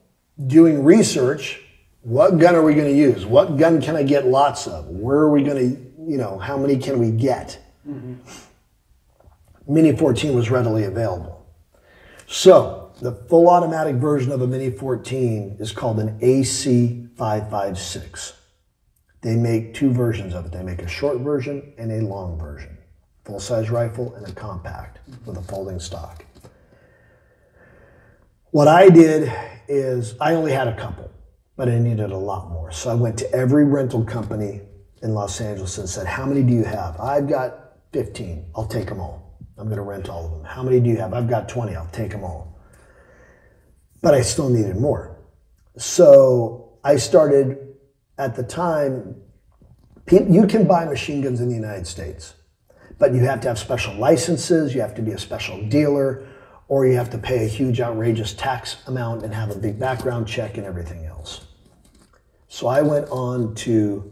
doing research, what gun are we going to use? What gun can I get lots of? Where are we going to, you know, how many can we get? Mm-hmm. Mini 14 was readily available. So, the full automatic version of a Mini 14 is called an AC556. They make two versions of it. They make a short version and a long version. Full-size rifle and a compact with a folding stock. What I did is, I only had a couple, but I needed a lot more. So I went to every rental company in Los Angeles and said, how many do you have? I've got 15. I'll take them all. I'm going to rent all of them. How many do you have? I've got 20. I'll take them all. But I still needed more. So I started... At the time, you can buy machine guns in the United States, but you have to have special licenses, you have to be a special dealer, or you have to pay a huge outrageous tax amount and have a big background check and everything else. So I went on to,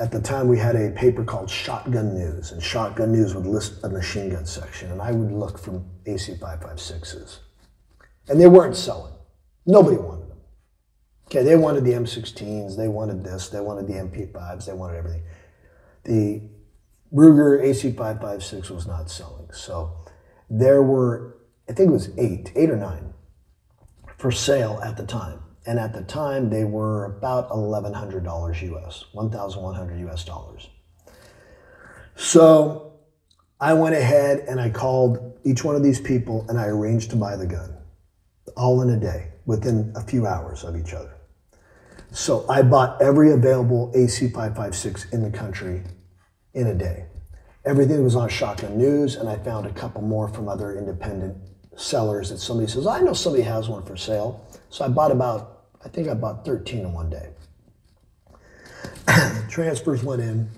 at the time we had a paper called Shotgun News, and Shotgun News would list a machine gun section, and I would look for AC556s. And they weren't selling. Nobody wanted. Okay, they wanted the M16s, they wanted this, they wanted the MP5s, they wanted everything. The Ruger AC556 was not selling. So there were, I think it was eight or nine for sale at the time. And at the time, they were about $1,100 US, 1,100 US dollars. So I went ahead and I called each one of these people and I arranged to buy the gun, all in a day, within a few hours of each other. So I bought every available AC556 in the country in a day. Everything was on Shotgun News, and I found a couple more from other independent sellers that somebody says, I know somebody has one for sale. So I bought about, I think I bought 13 in one day. Transfers went in,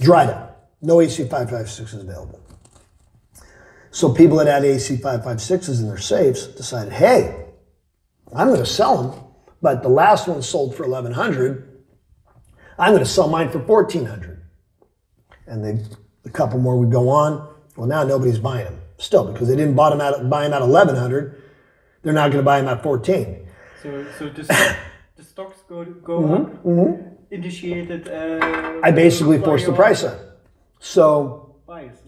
dried up. No AC556 is available. So people that had AC556s in their safes decided, hey, I'm going to sell them, but the last one sold for $1,100. I'm going to sell mine for $1,400. And a couple more would go on. Well, now nobody's buying them still because they didn't buy them at $1,100. They're not going to buy them at $1,400. So the stocks go up. Mm-hmm. Initiated. I basically forced the price up. So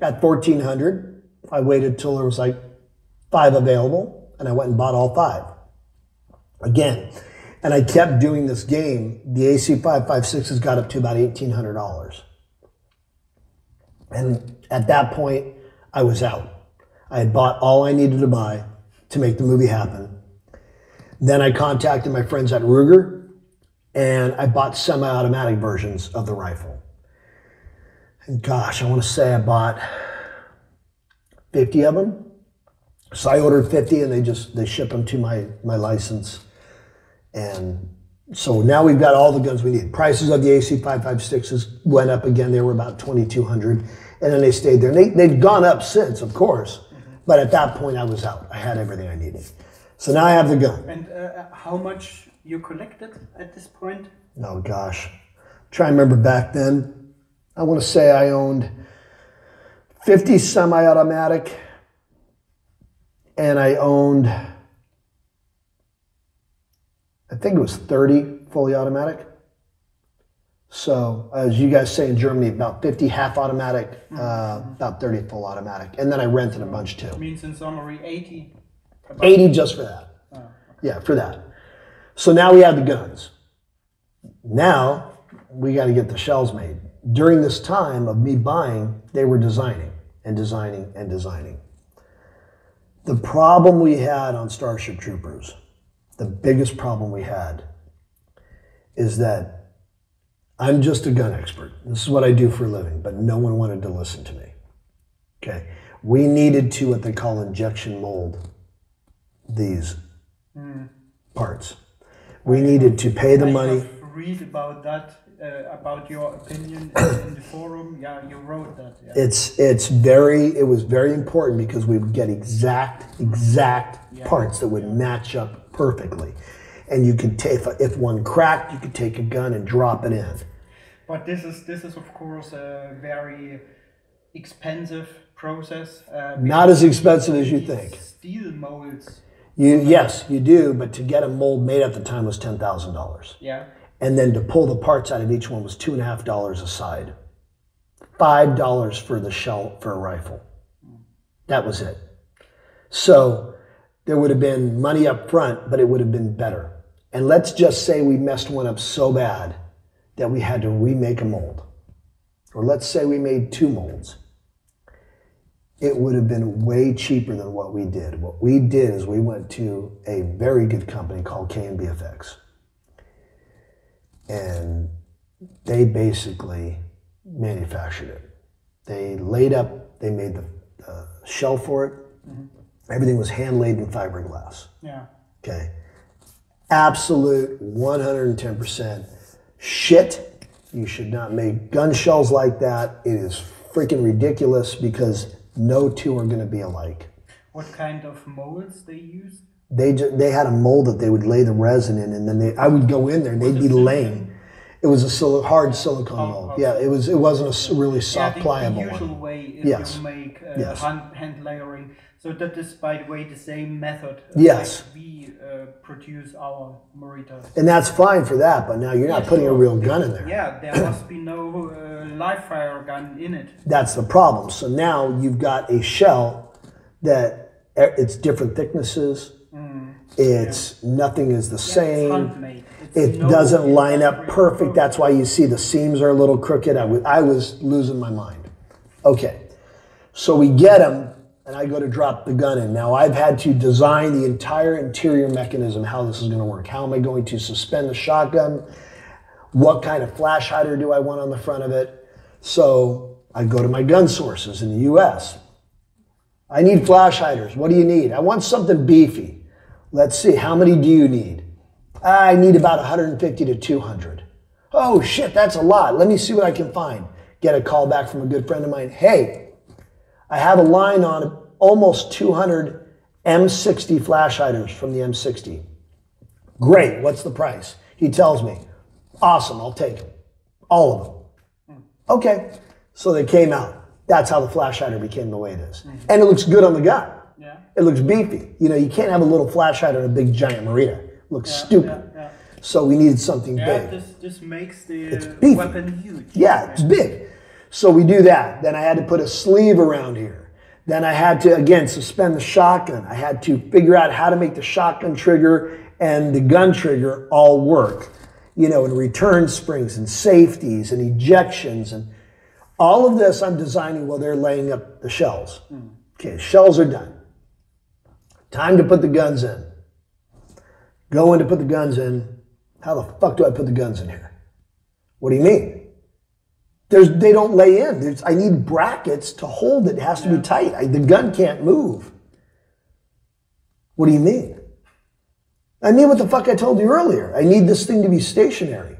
at $1,400, I waited till there was like 5 available, and I went and bought all 5. Again, and I kept doing this game. The AC556 has got up to about $1,800. And at that point, I was out. I had bought all I needed to buy to make the movie happen. Then I contacted my friends at Ruger, and I bought semi-automatic versions of the rifle. And gosh, I want to say I bought 50 of them. So I ordered 50, and they ship them to my license. And so now we've got all the guns we need. Prices of the AC556s went up again. They were about $2,200, and then they stayed there. They've gone up since, of course. But at that point, I was out. I had everything I needed. So now I have the gun. And how much you collected at this point? Oh, gosh. Try and remember back then. I want to say I owned 50 semi-automatic, and I owned, I think it was 30 fully automatic. So, as you guys say in Germany, about 50 half-automatic, about 30 full-automatic. And then I rented a bunch, too. Means in summary, 80? 80 just for that. Oh, okay. Yeah, for that. So now we have the guns. Now, we got to get the shells made. During this time of me buying, they were designing and designing and designing. The problem we had on Starship Troopers, the biggest problem we had, is that I'm just a gun expert. This is what I do for a living, but no one wanted to listen to me. Okay. We needed to, what they call injection mold, these parts. We needed to pay the money. I read about that, about your opinion in the forum. Yeah, you wrote that. Yeah. It was very important because we would get exact parts that would match up perfectly. And you could take, if one cracked, you could take a gun and drop it in. But this is of course a very expensive process. Not as expensive as you think. Steel molds. Yes, you do. But to get a mold made at the time was $10,000. Yeah. And then to pull the parts out of each one was $2.50 a side. $5 for the shell for a rifle. That was it. So. There would have been money up front, but it would have been better. And let's just say we messed one up so bad that we had to remake a mold. Or let's say we made two molds. It would have been way cheaper than what we did. What we did is we went to a very good company called K&BFX. And they basically manufactured it. They laid up, they made the shell for it. Mm-hmm. Everything was hand-laid in fiberglass. Yeah. Okay. Absolute 110% shit. You should not make gun shells like that. It is freaking ridiculous because no two are going to be alike. What kind of molds they used? They had a mold that they would lay the resin in, and then I would go in there and they'd be laying. It was a hard silicone mold. Okay. Yeah, it wasn't a really soft, pliable one. The usual way if you make hand layering. So that is, by the way, the same method like we produce our Moritas. And that's fine for that, but now you're not putting a real gun in there. Yeah, there must be no live fire gun in it. That's the problem. So now you've got a shell that it's different thicknesses. It's nothing is the same. It's handmade. It doesn't line up perfect. That's why you see the seams are a little crooked. I was losing my mind. Okay, so we get them, and I go to drop the gun in. Now, I've had to design the entire interior mechanism, how this is going to work. How am I going to suspend the shotgun? What kind of flash hider do I want on the front of it? So I go to my gun sources in the U.S. I need flash hiders. What do you need? I want something beefy. Let's see. How many do you need? I need about 150 to 200. Oh, shit, that's a lot. Let me see what I can find. Get a call back from a good friend of mine. Hey, I have a line on almost 200 M60 flash hiders from the M60. Great, what's the price? He tells me. Awesome, I'll take them. All of them. Okay, so they came out. That's how the flash hider became the way it is. And it looks good on the gun. Yeah. It looks beefy. You know, you can't have a little flash hider and a big giant Morita. Looks stupid. Yeah, yeah. So we needed something big. This makes the weapon huge. Yeah, it's big. So we do that. Then I had to put a sleeve around here. Then I had to, again, suspend the shotgun. I had to figure out how to make the shotgun trigger and the gun trigger all work. You know, and return springs and safeties and ejections and all of this I'm designing while they're laying up the shells. Okay, shells are done. Time to put the guns in. Go in to put the guns in. How the fuck do I put the guns in here? What do you mean? They don't lay in. I need brackets to hold it. It has to be tight. The gun can't move. What do you mean? I mean what the fuck I told you earlier. I need this thing to be stationary.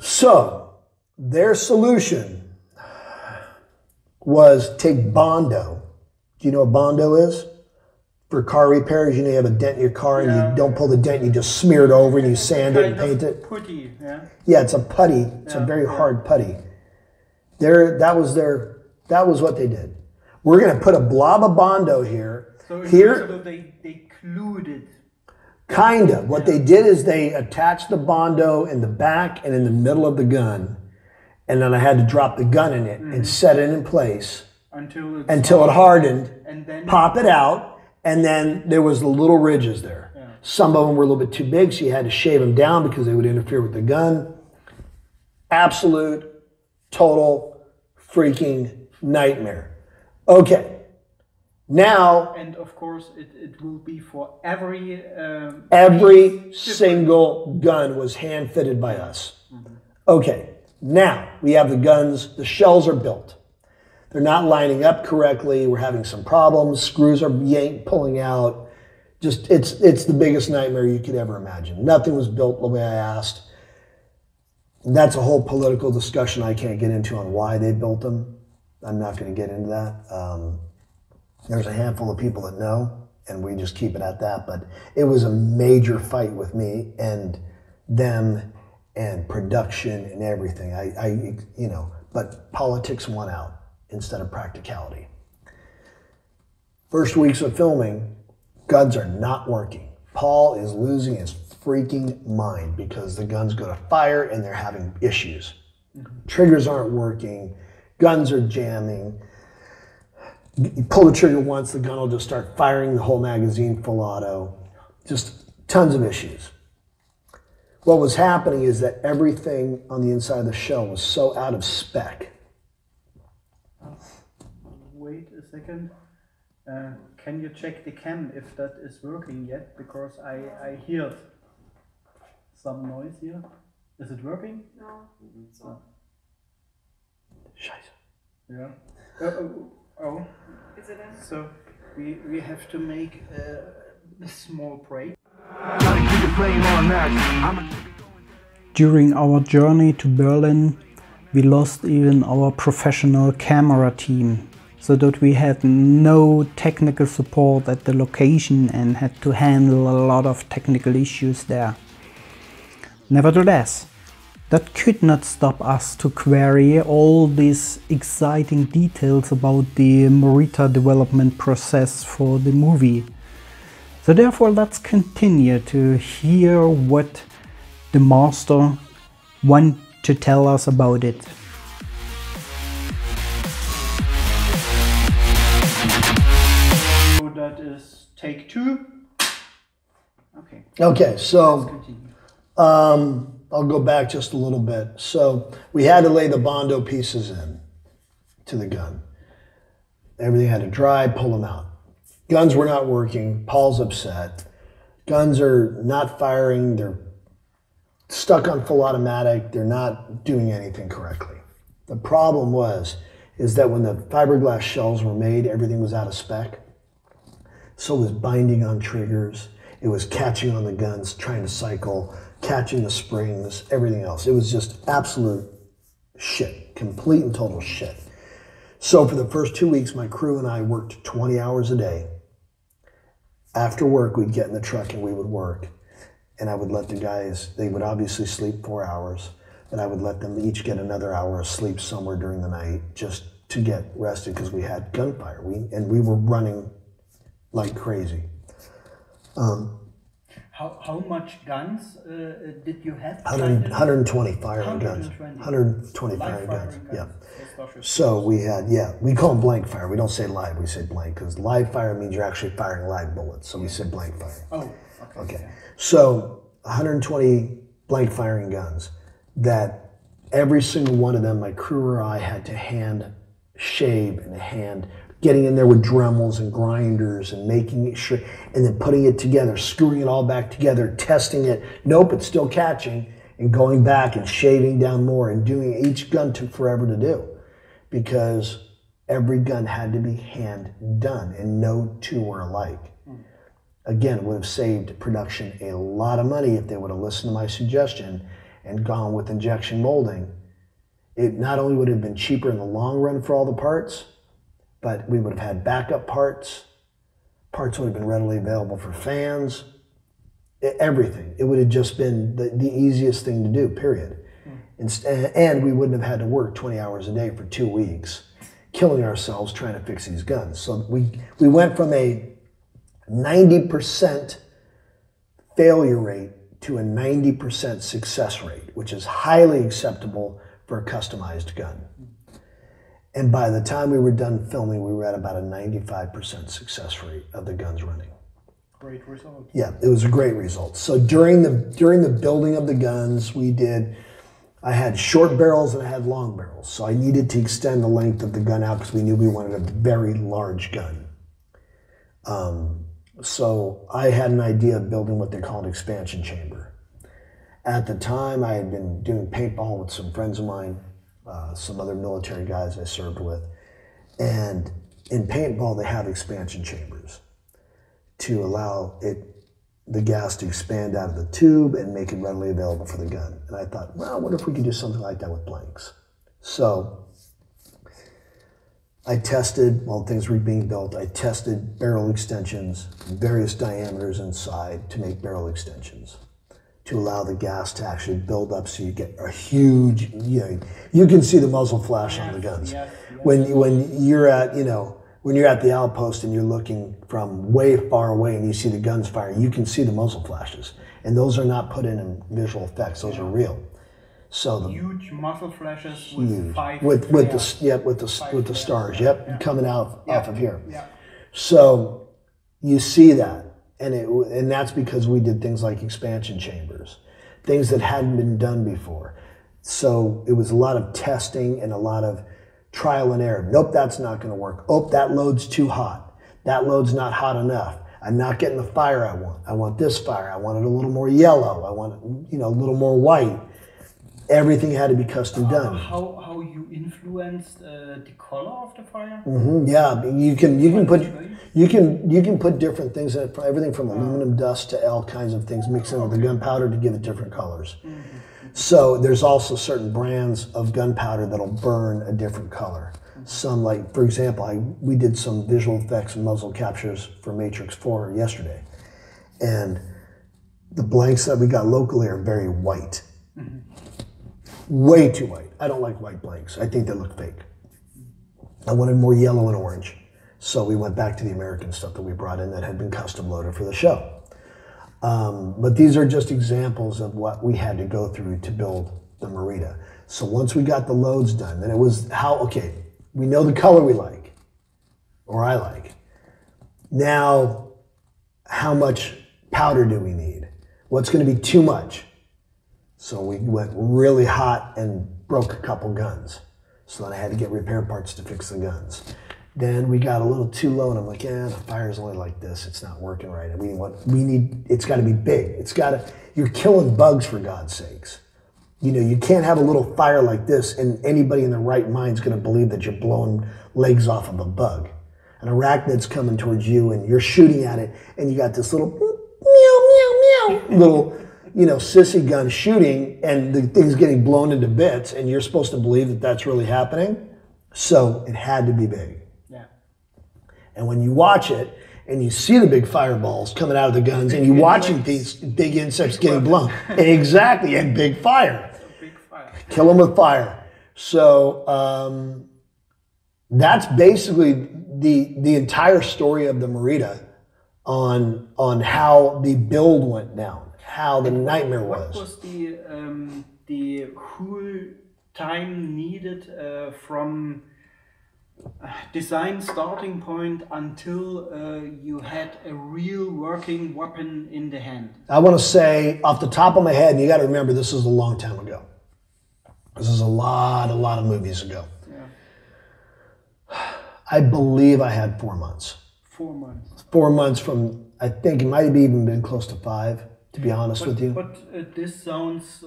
So, their solution was take Bondo. Do you know what Bondo is? For car repairs, you know, you have a dent in your car, and you don't pull the dent, you just smear it over, and you sand it and paint it. Putty, yeah. Yeah, it's a putty. It's a very hard putty. That was what they did. We're going to put a blob of Bondo here. So they glued it. Kind of. What they did is they attached the Bondo in the back and in the middle of the gun, and then I had to drop the gun in it and set it in place until it hardened, and then pop it out, and then there was the little ridges there. Yeah. Some of them were a little bit too big, so you had to shave them down because they would interfere with the gun. Absolute, total, freaking nightmare. Okay. Now, and of course, it will be for every single gun was hand fitted by us. Mm-hmm. Okay, now we have the guns. The shells are built. They're not lining up correctly. We're having some problems. Screws are pulling out. Just it's the biggest nightmare you could ever imagine. Nothing was built the way I asked. That's a whole political discussion I can't get into on why they built them. I'm not going to get into that. There's a handful of people that know, and we just keep it at that. But it was a major fight with me and them and production and everything. I you know, but politics won out instead of practicality. First weeks of filming, guns are not working. Paul is losing his freaking mind because the guns go to fire and they're having issues. Triggers aren't working. Guns are jamming. You pull the trigger once, the gun will just start firing the whole magazine full auto. Just tons of issues. What was happening is that everything on the inside of the shell was so out of spec. Wait a second. Can you check the cam if that is working yet? Because I heard some noise here. Is it working? No. Oh. Scheiße. Yeah. Oh, is it in? So we have to make a small break. During our journey to Berlin, we lost even our professional camera team, so that we had no technical support at the location and had to handle a lot of technical issues there. Nevertheless, that could not stop us to query all these exciting details about the Morita development process for the movie. So therefore, let's continue to hear what the master wanted to tell us about it. So that is take two. Okay. Okay, so I'll go back just a little bit. So we had to lay the Bondo pieces in to the gun. Everything had to dry, pull them out. Guns were not working. Paul's upset. Guns are not firing. They're stuck on full automatic. They're not doing anything correctly. The problem is that when the fiberglass shells were made, everything was out of spec. So it was binding on triggers. It was catching on the guns, trying to cycle, catching the springs, everything else. It was just absolute shit, complete and total shit. So for the first 2 weeks, my crew and I worked 20 hours a day. After work, we'd get in the truck and we would work. And I would let the guys, they would obviously sleep 4 hours, and I would let them each get another hour of sleep somewhere during the night just to get rested because we had gunfire. We were running like crazy. How much guns did you have? 120 firing guns. 120 firing guns. Yeah. So we had, we call them blank fire. We don't say live, we say blank, because live fire means you're actually firing live bullets. So we said blank fire. Oh, okay. Okay. So 120 blank firing guns that every single one of them, my crew or I, had to hand shave in the hand, getting in there with Dremels and grinders and making sure, and then putting it together, screwing it all back together, testing it. Nope, it's still catching, and going back and shaving down more and doing each gun took forever to do because every gun had to be hand done and no two were alike. Again, it would have saved production a lot of money if they would have listened to my suggestion and gone with injection molding. It not only would have been cheaper in the long run for all the parts, but we would have had backup parts. Parts would have been readily available for fans, everything. It would have just been the easiest thing to do, period. And we wouldn't have had to work 20 hours a day for 2 weeks, killing ourselves trying to fix these guns. So we went from a 90% failure rate to a 90% success rate, which is highly acceptable for a customized gun. And by the time we were done filming, we were at about a 95% success rate of the guns running. Great result. Yeah, it was a great result. So during the building of the guns, I had short barrels and I had long barrels. So I needed to extend the length of the gun out because we knew we wanted a very large gun. So I had an idea of building what they call an expansion chamber. At the time, I had been doing paintball with some friends of mine, some other military guys I served with. And in paintball, they have expansion chambers to allow the gas to expand out of the tube and make it readily available for the gun. And I thought, well, what if we could do something like that with blanks? So I tested, while things were being built, I tested barrel extensions, various diameters inside to make barrel extensions, to allow the gas to actually build up so you get a huge, you can see the muzzle flash on the guns. When you're at the outpost and you're looking from way far away and you see the guns firing, you can see the muzzle flashes. And those are not put in visual effects, those are real. So the huge muzzle flashes with huge, with the stars, coming out off of here. Yeah. So you see that. And that's because we did things like expansion chambers, things that hadn't been done before. So it was a lot of testing and a lot of trial and error. Nope, that's not going to work. Oh, that load's too hot. That load's not hot enough. I'm not getting the fire I want. I want this fire. I want it a little more yellow. I want it, a little more white. Everything had to be custom done. How you influenced the color of the fire? Mm-hmm, yeah, you can put different things in it, everything from aluminum dust to all kinds of things, mixing with the gunpowder to give it different colors. Mm-hmm. So there's also certain brands of gunpowder that'll burn a different color. Some, like for example, we did some visual effects and muzzle captures for Matrix 4 yesterday, and the blanks that we got locally are very white. Mm-hmm. Way too white. I don't like white blanks. I think they look fake. I wanted more yellow and orange. So we went back to the American stuff that we brought in that had been custom loaded for the show. But these are just examples of what we had to go through to build the Morita. So once we got the loads done, then it was we know the color we like, or I like. Now, how much powder do we need? What's going to be too much? So we went really hot and broke a couple guns. So then I had to get repair parts to fix the guns. Then we got a little too low, and I'm like, the fire's only like this. It's not working right. And it's got to be big. You're killing bugs, for God's sakes. You can't have a little fire like this, and anybody in their right mind's going to believe that you're blowing legs off of a bug. An arachnid's coming towards you, and you're shooting at it, and you got this little meow, meow, meow, little sissy gun shooting, and the thing's getting blown into bits, and you're supposed to believe that that's really happening. So it had to be big. Yeah. And when you watch it, and you see the big fireballs coming out of the guns, and you're watching these big insects getting blown. Exactly, and big fire. Kill them with fire. So that's basically the entire story of the Morita on how the build went down. How the nightmare was. What was the cool time needed from design starting point until you had a real working weapon in the hand? I want to say off the top of my head, and you got to remember this is a long time ago. This is a lot of movies ago. Yeah. I believe I had 4 months. 4 months. 4 months from, I think it might have even been close to 5, to be honest with you. But this sounds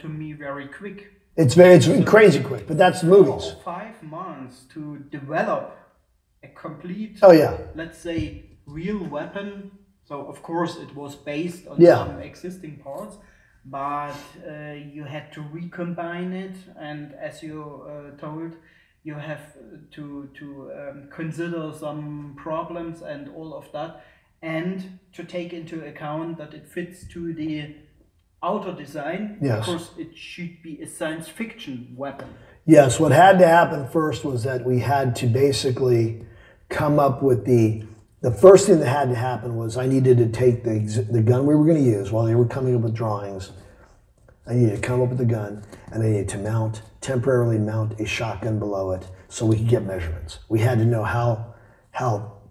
to me very quick. It's so crazy quick, but that's movies. 5 months to develop a complete, let's say, real weapon. So, of course, it was based on some existing parts, but you had to recombine it, and as you told, you have to consider some problems and all of that, and to take into account that it fits to the outer design. Yes. Of course, it should be a science fiction weapon. Yes, what had to happen first was that we had to basically come up with the first thing that had to happen was I needed to take the gun we were going to use while they were coming up with drawings. I needed to come up with the gun, and I needed to temporarily mount a shotgun below it so we could get measurements. We had to know how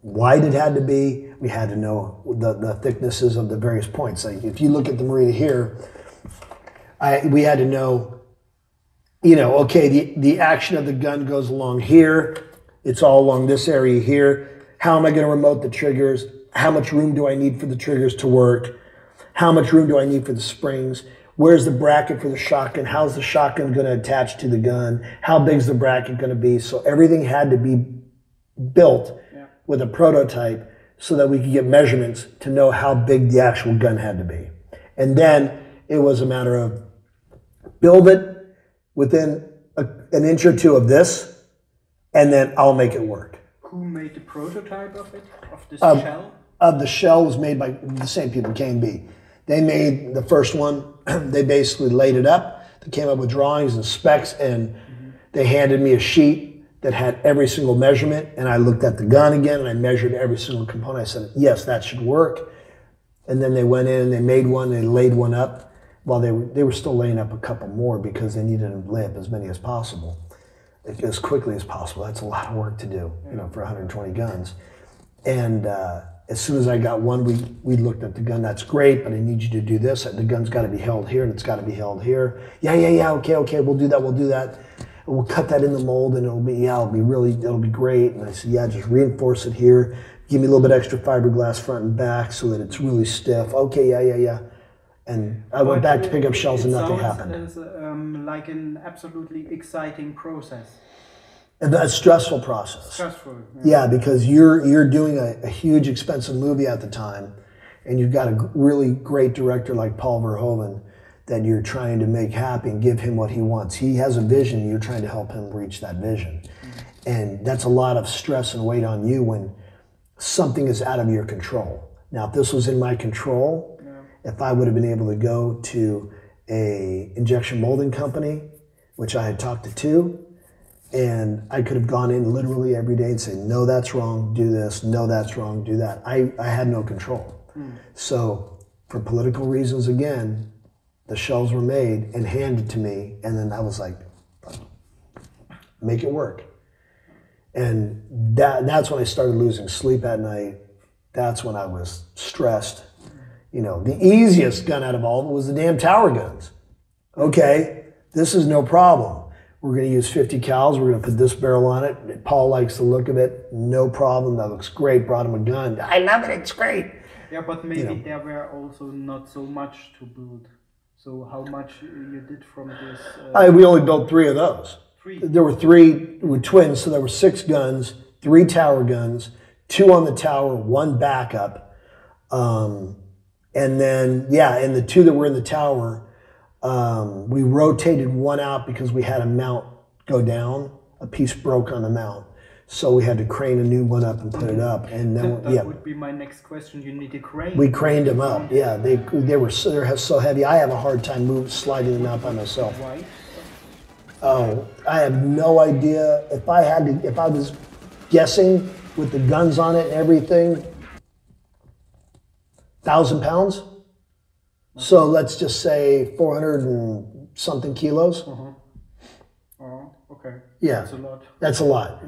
wide it had to be. We had to know the thicknesses of the various points. Like if you look at the Morita here, we had to know, okay, the action of the gun goes along here. It's all along this area here. How am I going to remote the triggers? How much room do I need for the triggers to work? How much room do I need for the springs? Where's the bracket for the shotgun? How's the shotgun going to attach to the gun? How big's the bracket going to be? So everything had to be built with a prototype so that we could get measurements to know how big the actual gun had to be. And then it was a matter of build it within an inch or two of this, and then I'll make it work. Who made the prototype of it, of this shell? Of the shell was made by the same people, K&B. They made the first one. They basically laid it up. They came up with drawings and specs, and they handed me a sheet that had every single measurement, and I looked at the gun again, and I measured every single component. I said, yes, that should work. And then they went in, and they made one, and they laid one up. Well, they were still laying up a couple more because they needed to lay up as many as possible. As quickly as possible. That's a lot of work to do, for 120 guns. And as soon as I got one, we looked at the gun. That's great, but I need you to do this. The gun's got to be held here, and it's got to be held here. Yeah. Okay. We'll do that. We'll cut that in the mold, and it'll be great. And I said, just reinforce it here. Give me a little bit extra fiberglass front and back so that it's really stiff. Okay. Yeah. And I went back to pick up shells, and nothing happened. It's like an absolutely exciting process. A stressful process. Stressful. Yeah, because you're doing a huge, expensive movie at the time, and you've got a really great director like Paul Verhoeven that you're trying to make happy and give him what he wants. He has a vision. You're trying to help him reach that vision. And that's a lot of stress and weight on you when something is out of your control. Now, if this was in my control, if I would have been able to go to an injection molding company, which I had talked to two, and I could have gone in literally every day and said, no, that's wrong, do this, no, that's wrong, do that. I had no control. So for political reasons, again, the shells were made and handed to me, and then I was like, make it work. And that's when I started losing sleep at night. That's when I was stressed. The easiest gun out of all of it was the damn tower guns. Okay, this is no problem. We're going to use 50 cals. We're going to put this barrel on it. Paul likes the look of it. No problem. That looks great. Brought him a gun. I love it. It's great. Yeah, but maybe there were also not so much to build. So how much you did from this? We only built 3 of those. 3? There were 3. We were twins, so there were 6 guns, 3 tower guns, 2 on the tower, 1 backup. And then, and the 2 that were in the tower, we rotated one out because we had a mount go down. A piece broke on the mount. So we had to crane a new one up and put it up. And then, that would be my next question. You need to crane. We craned them up. Yeah, they were so heavy. I have a hard time sliding them out by myself. Why? Oh, I have no idea. If I was guessing with the guns on it and everything, 1,000 pounds. So let's just say 400 and something kilos. Okay. Yeah. That's a lot. Yeah. That's a lot.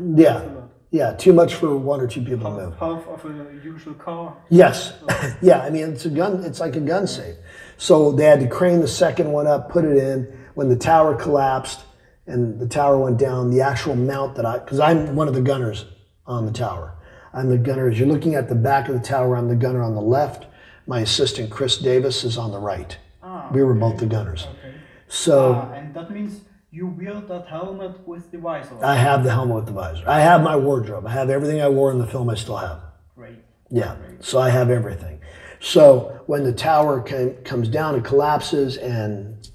Yeah. Too much for 1 or 2 people to move. Half of a usual car. Yes. So. Yeah. I mean, it's a gun. It's like a gun safe. So they had to crane the second one up, put it in. When the tower collapsed and the tower went down, the actual mount that because I'm one of the gunners on the tower. I'm the gunner. As you're looking at the back of the tower, I'm the gunner on the left. My assistant, Chris Davis, is on the right. Ah, we were both the gunners. Okay. So, and that means you wear that helmet with the visor? I have the helmet with the visor. I have my wardrobe. I have everything I wore in the film. I still have. Great. Yeah, great. So I have everything. So when the tower comes down and collapses and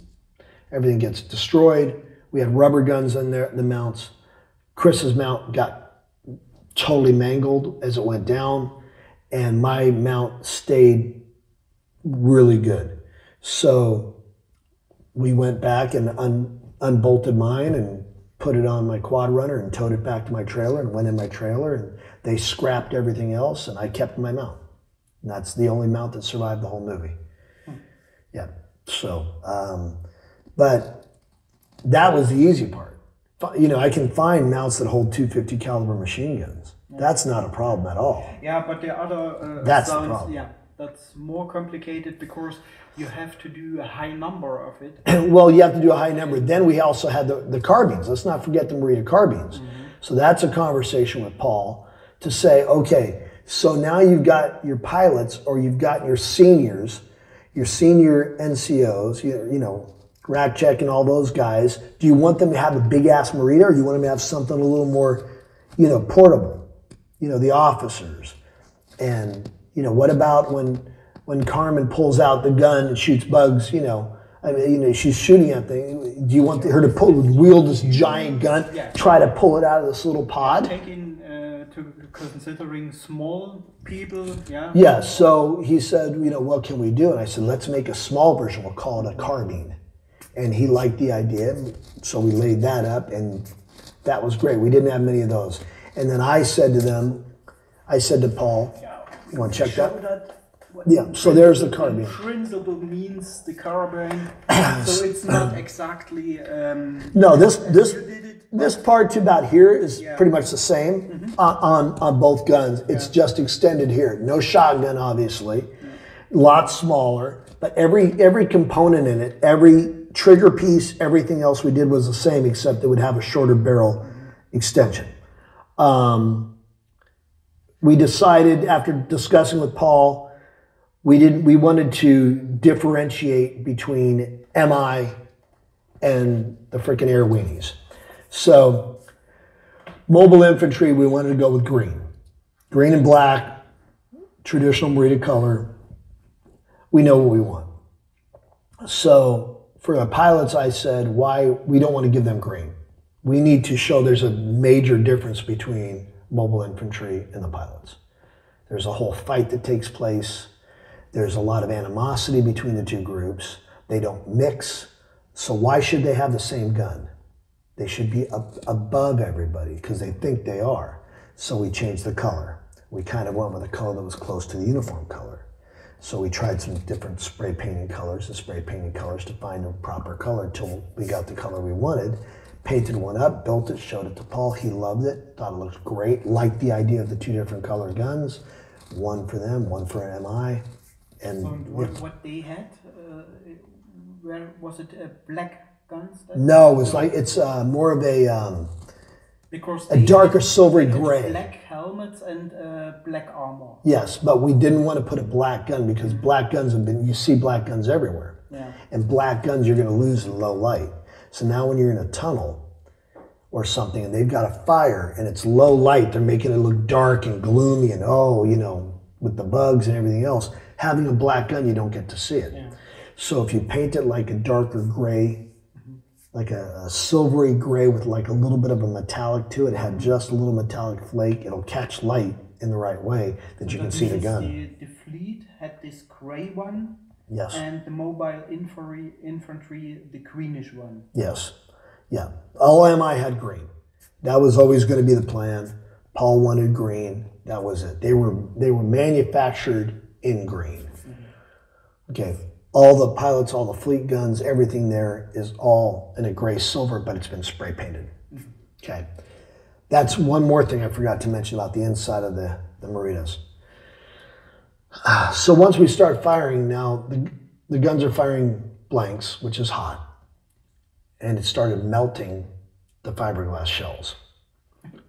everything gets destroyed, we had rubber guns in there, the mounts. Chris's mount got totally mangled as it went down, and my mount stayed really good. So we went back and unbolted mine and put it on my quad runner and towed it back to my trailer and went in my trailer, and they scrapped everything else and I kept my mount. And that's the only mount that survived the whole movie. Yeah, so, but that was the easy part. You know, I can find mounts that hold 250 caliber machine guns. That's not a problem at all. Yeah, but the other that's sounds, the problem. Yeah, that's more complicated because you have to do a high number of it. Well, you have to do a high number. Then we also had the carbines. Let's not forget the Morita carbines. Mm-hmm. So that's a conversation with Paul to say, okay, so now you've got your pilots or you've got your senior NCOs, you know, Rack Check and all those guys. Do you want them to have a big ass Morita, or do you want them to have something a little more, you know, portable? You know, the officers. And, you know, what about when Carmen pulls out the gun and shoots bugs, you know, I mean, you know, she's shooting at thing. Do you want her to wield this giant gun, try to pull it out of this little pod? Considering small people, yeah? Yeah, so he said, you know, what can we do? And I said, let's make a small version. We'll call it a carbine. And he liked the idea, so we laid that up, and that was great. We didn't have many of those. And then I said to them, I said to Paul, you want to check that? Yeah, so there's the carbine. Principle means the carbine, so it's not exactly... no, this part to about here is pretty much the same on both guns. It's just extended here. No shotgun, obviously. A lot smaller, but every component in it, every trigger piece, everything else we did was the same, except it would have a shorter barrel extension. We decided, after discussing with Paul, we wanted to differentiate between MI and the freaking air weenies. So mobile infantry, we wanted to go with green. Green and black, traditional Morita color. We know what we want. So for the pilots, I said, why we don't want to give them green. We need to show there's a major difference between mobile infantry and the pilots. There's a whole fight that takes place. There's a lot of animosity between the two groups. They don't mix. So why should they have the same gun? They should be up above everybody because they think they are. So we changed the color. We kind of went with a color that was close to the uniform color. So we tried some different spray painting colors and spray painting colors to find the proper color until we got the color we wanted. Painted one up, built it, showed it to Paul. He loved it, thought it looked great, liked the idea of the two different color guns. One for them, one for an MI. And so what they had, where was it? Black guns? No, it was like it's more of a darker silvery gray. Black helmets and black armor. Yes, but we didn't want to put a black gun because black guns have been. You see black guns everywhere, and black guns you're going to lose in low light. So now when you're in a tunnel or something and they've got a fire and it's low light, they're making it look dark and gloomy and oh, you know, with the bugs and everything else. Having a black gun, you don't get to see it. Yeah. So if you paint it like a darker gray, like a silvery gray with like a little bit of a metallic to it, have just a little metallic flake, it'll catch light in the right way that you can see the gun. The fleet had this gray one, and the mobile infantry, the greenish one. Yes, yeah. All MI had green. That was always going to be the plan. Paul wanted green. That was it. They were manufactured in green. Okay, all the pilots, all the fleet guns, everything there is all in a gray silver, but it's been spray painted. Okay, that's one more thing I forgot to mention about the inside of the Moritas. So once we start firing, now the guns are firing blanks, which is hot, and it started melting the fiberglass shells.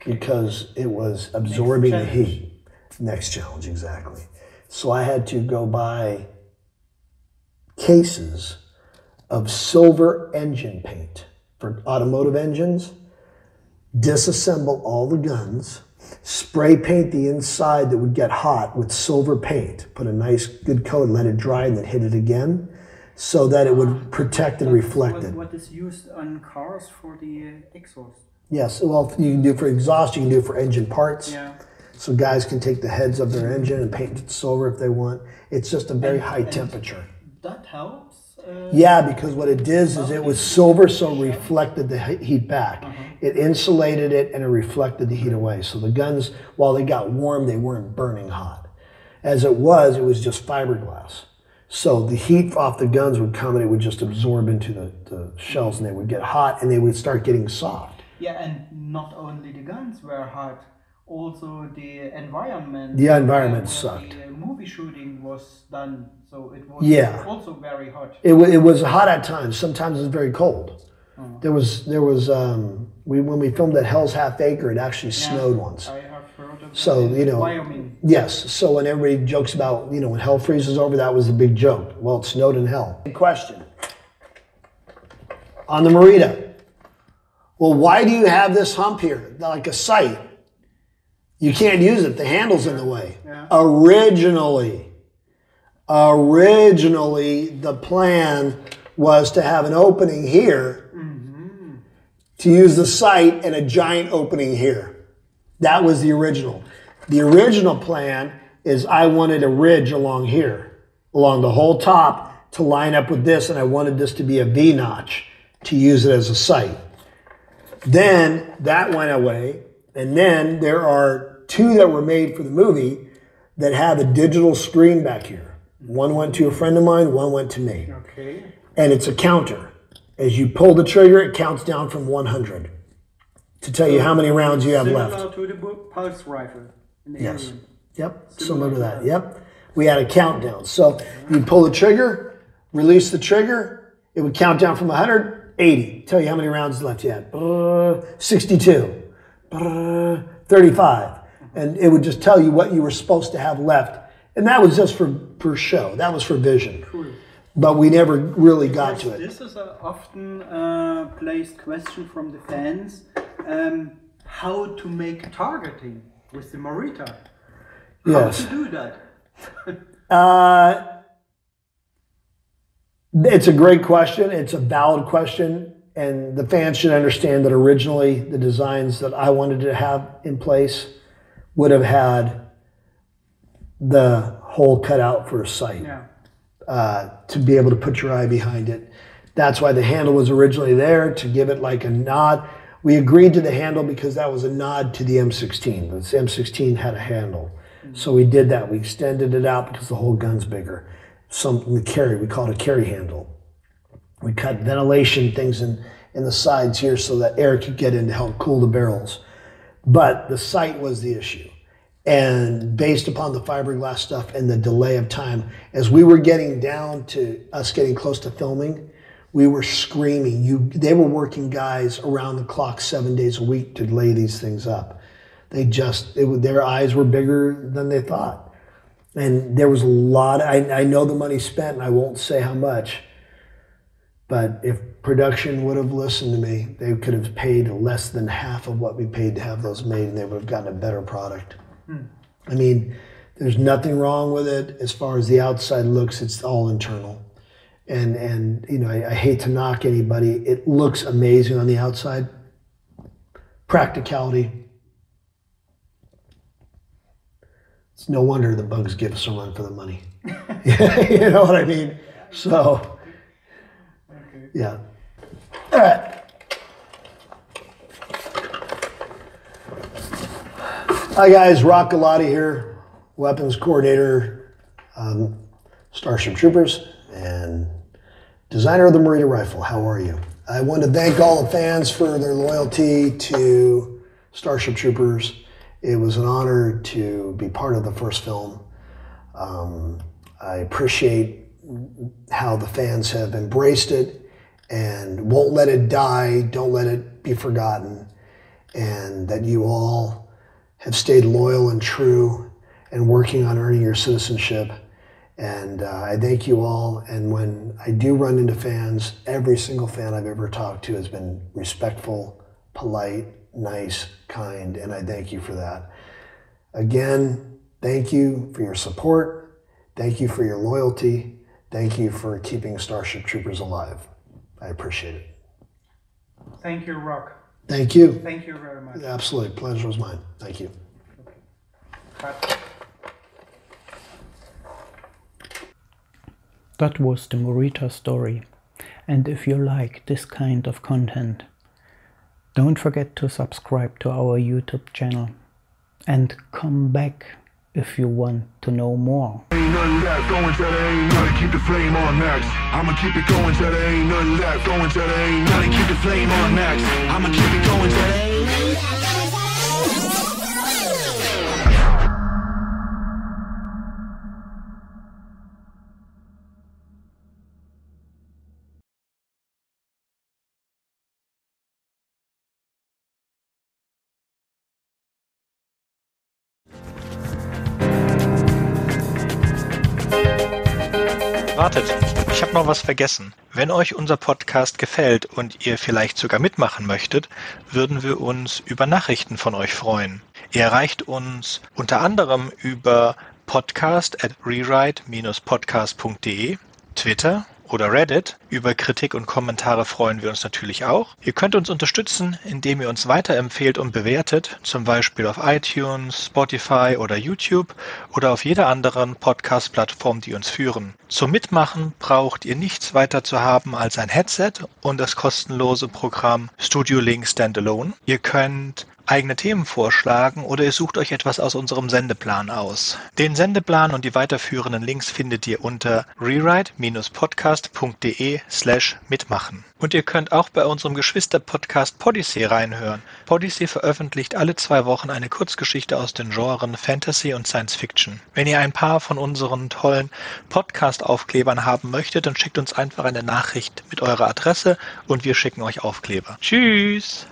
because it was absorbing the heat. Next challenge, exactly. So I had to go buy cases of silver engine paint for automotive engines, disassemble all the guns, spray paint the inside that would get hot with silver paint, put a nice good coat and let it dry and then hit it again so that it would protect and reflect it. What is used on cars for the exhaust? Yes, well, you can do for exhaust, you can do for engine parts. Yeah. So guys can take the heads of their engine and paint it silver if they want. It's just a very high temperature. That helps? Yeah, because what it did is it was silver, so it reflected the heat back. It insulated it and it reflected the heat away. So the guns, while they got warm, they weren't burning hot. As it was just fiberglass. So the heat off the guns would come and it would just absorb into the shells and they would get hot and they would start getting soft. Yeah, and not only the guns were hot. Also the environment. The environment sucked. The movie shooting was done, so it was also very hot. It was hot at times. Sometimes it was very cold. Oh. When we filmed at Hell's Half Acre, it actually snowed once. I have heard of Wyoming. Yes. So when everybody jokes about, when hell freezes over, that was a big joke. Well, it snowed in hell. Big question. On the Morita. Well, why do you have this hump here, like a sight? You can't use it. The handle's in the way. Yeah. Originally, the plan was to have an opening here, to use the sight and a giant opening here. That was the original. The original plan is I wanted a ridge along here, along the whole top to line up with this, and I wanted this to be a V-notch to use it as a sight. Then that went away, and then there are two that were made for the movie that have a digital screen back here. One went to a friend of mine, one went to me. Okay. And it's a counter. As you pull the trigger, it counts down from 100 to tell you how many rounds you have left. Similar to the pulse rifle. Yes. Alien. Yep. Similar to that. Yep. We had a countdown. So you pull the trigger, release the trigger, it would count down from 180, tell you how many rounds left you had. 62. 35. And it would just tell you what you were supposed to have left. And that was just for show. That was for vision. Cool. But we never really got to it. This is an often placed question from the fans. How to make targeting with the Morita? How to do that? It's a great question. It's a valid question. And the fans should understand that originally the designs that I wanted to have in place would have had the hole cut out for a sight to be able to put your eye behind it. That's why the handle was originally there, to give it like a nod. We agreed to the handle because that was a nod to the M16. The M16 had a handle. So we did that. We extended it out because the whole gun's bigger. We call it a carry handle. We cut ventilation things in the sides here so that air could get in to help cool the barrels. But the sight was the issue. And based upon the fiberglass stuff and the delay of time, as we were getting down to us getting close to filming, we were screaming. They were working guys around the clock 7 days a week to lay these things up. Their eyes were bigger than they thought. And there was a lot, I know the money spent and I won't say how much. But if production would have listened to me, they could have paid less than half of what we paid to have those made, and they would have gotten a better product. I mean, there's nothing wrong with it as far as the outside looks. It's all internal. And I hate to knock anybody. It looks amazing on the outside. Practicality. It's no wonder the bugs give us a run for the money. You know what I mean? So... yeah. All right. Hi guys, Rock Galotti here, weapons coordinator, Starship Troopers, and designer of the Morita rifle. How are you? I want to thank all the fans for their loyalty to Starship Troopers. It was an honor to be part of the first film. I appreciate how the fans have embraced it. And won't let it die, don't let it be forgotten. and that you all have stayed loyal and true and working on earning your citizenship. And I thank you all. And when I do run into fans, every single fan I've ever talked to has been respectful, polite, nice, kind, and I thank you for that. Again, thank you for your support. Thank you for your loyalty. Thank you for keeping Starship Troopers alive. I appreciate it. Thank you, Rock. Thank you. Thank you very much. Absolutely. Pleasure was mine. Thank you. Okay. That was the Morita story. And if you like this kind of content, don't forget to subscribe to our YouTube channel. And come back if you want to know more. Ain't nothing left, going till there ain't nothing, keep the flame on max. I'ma keep it going till there ain't nothing left, going till there ain't nothing, keep the flame on max. I'ma keep it going till there ain't nothing left. Wartet, ich habe noch was vergessen. Wenn euch unser Podcast gefällt und ihr vielleicht sogar mitmachen möchtet, würden wir uns über Nachrichten von euch freuen. Ihr erreicht uns unter anderem über podcast@rewrite-podcast.de, Twitter oder Reddit. Über Kritik und Kommentare freuen wir uns natürlich auch. Ihr könnt uns unterstützen, indem ihr uns weiterempfehlt und bewertet, zum Beispiel auf iTunes, Spotify oder YouTube oder auf jeder anderen Podcast-Plattform, die uns führen. Zum Mitmachen braucht ihr nichts weiter zu haben als ein Headset und das kostenlose Programm Studio Link Standalone. Ihr könnt eigene Themen vorschlagen oder ihr sucht euch etwas aus unserem Sendeplan aus. Den Sendeplan und die weiterführenden Links findet ihr unter rewrite-podcast.de/mitmachen. Und ihr könnt auch bei unserem Geschwister-Podcast Podyssey reinhören. Podyssey veröffentlicht alle 2 Wochen eine Kurzgeschichte aus den Genren Fantasy und Science Fiction. Wenn ihr ein paar von unseren tollen Podcast-Aufklebern haben möchtet, dann schickt uns einfach eine Nachricht mit eurer Adresse und wir schicken euch Aufkleber. Tschüss!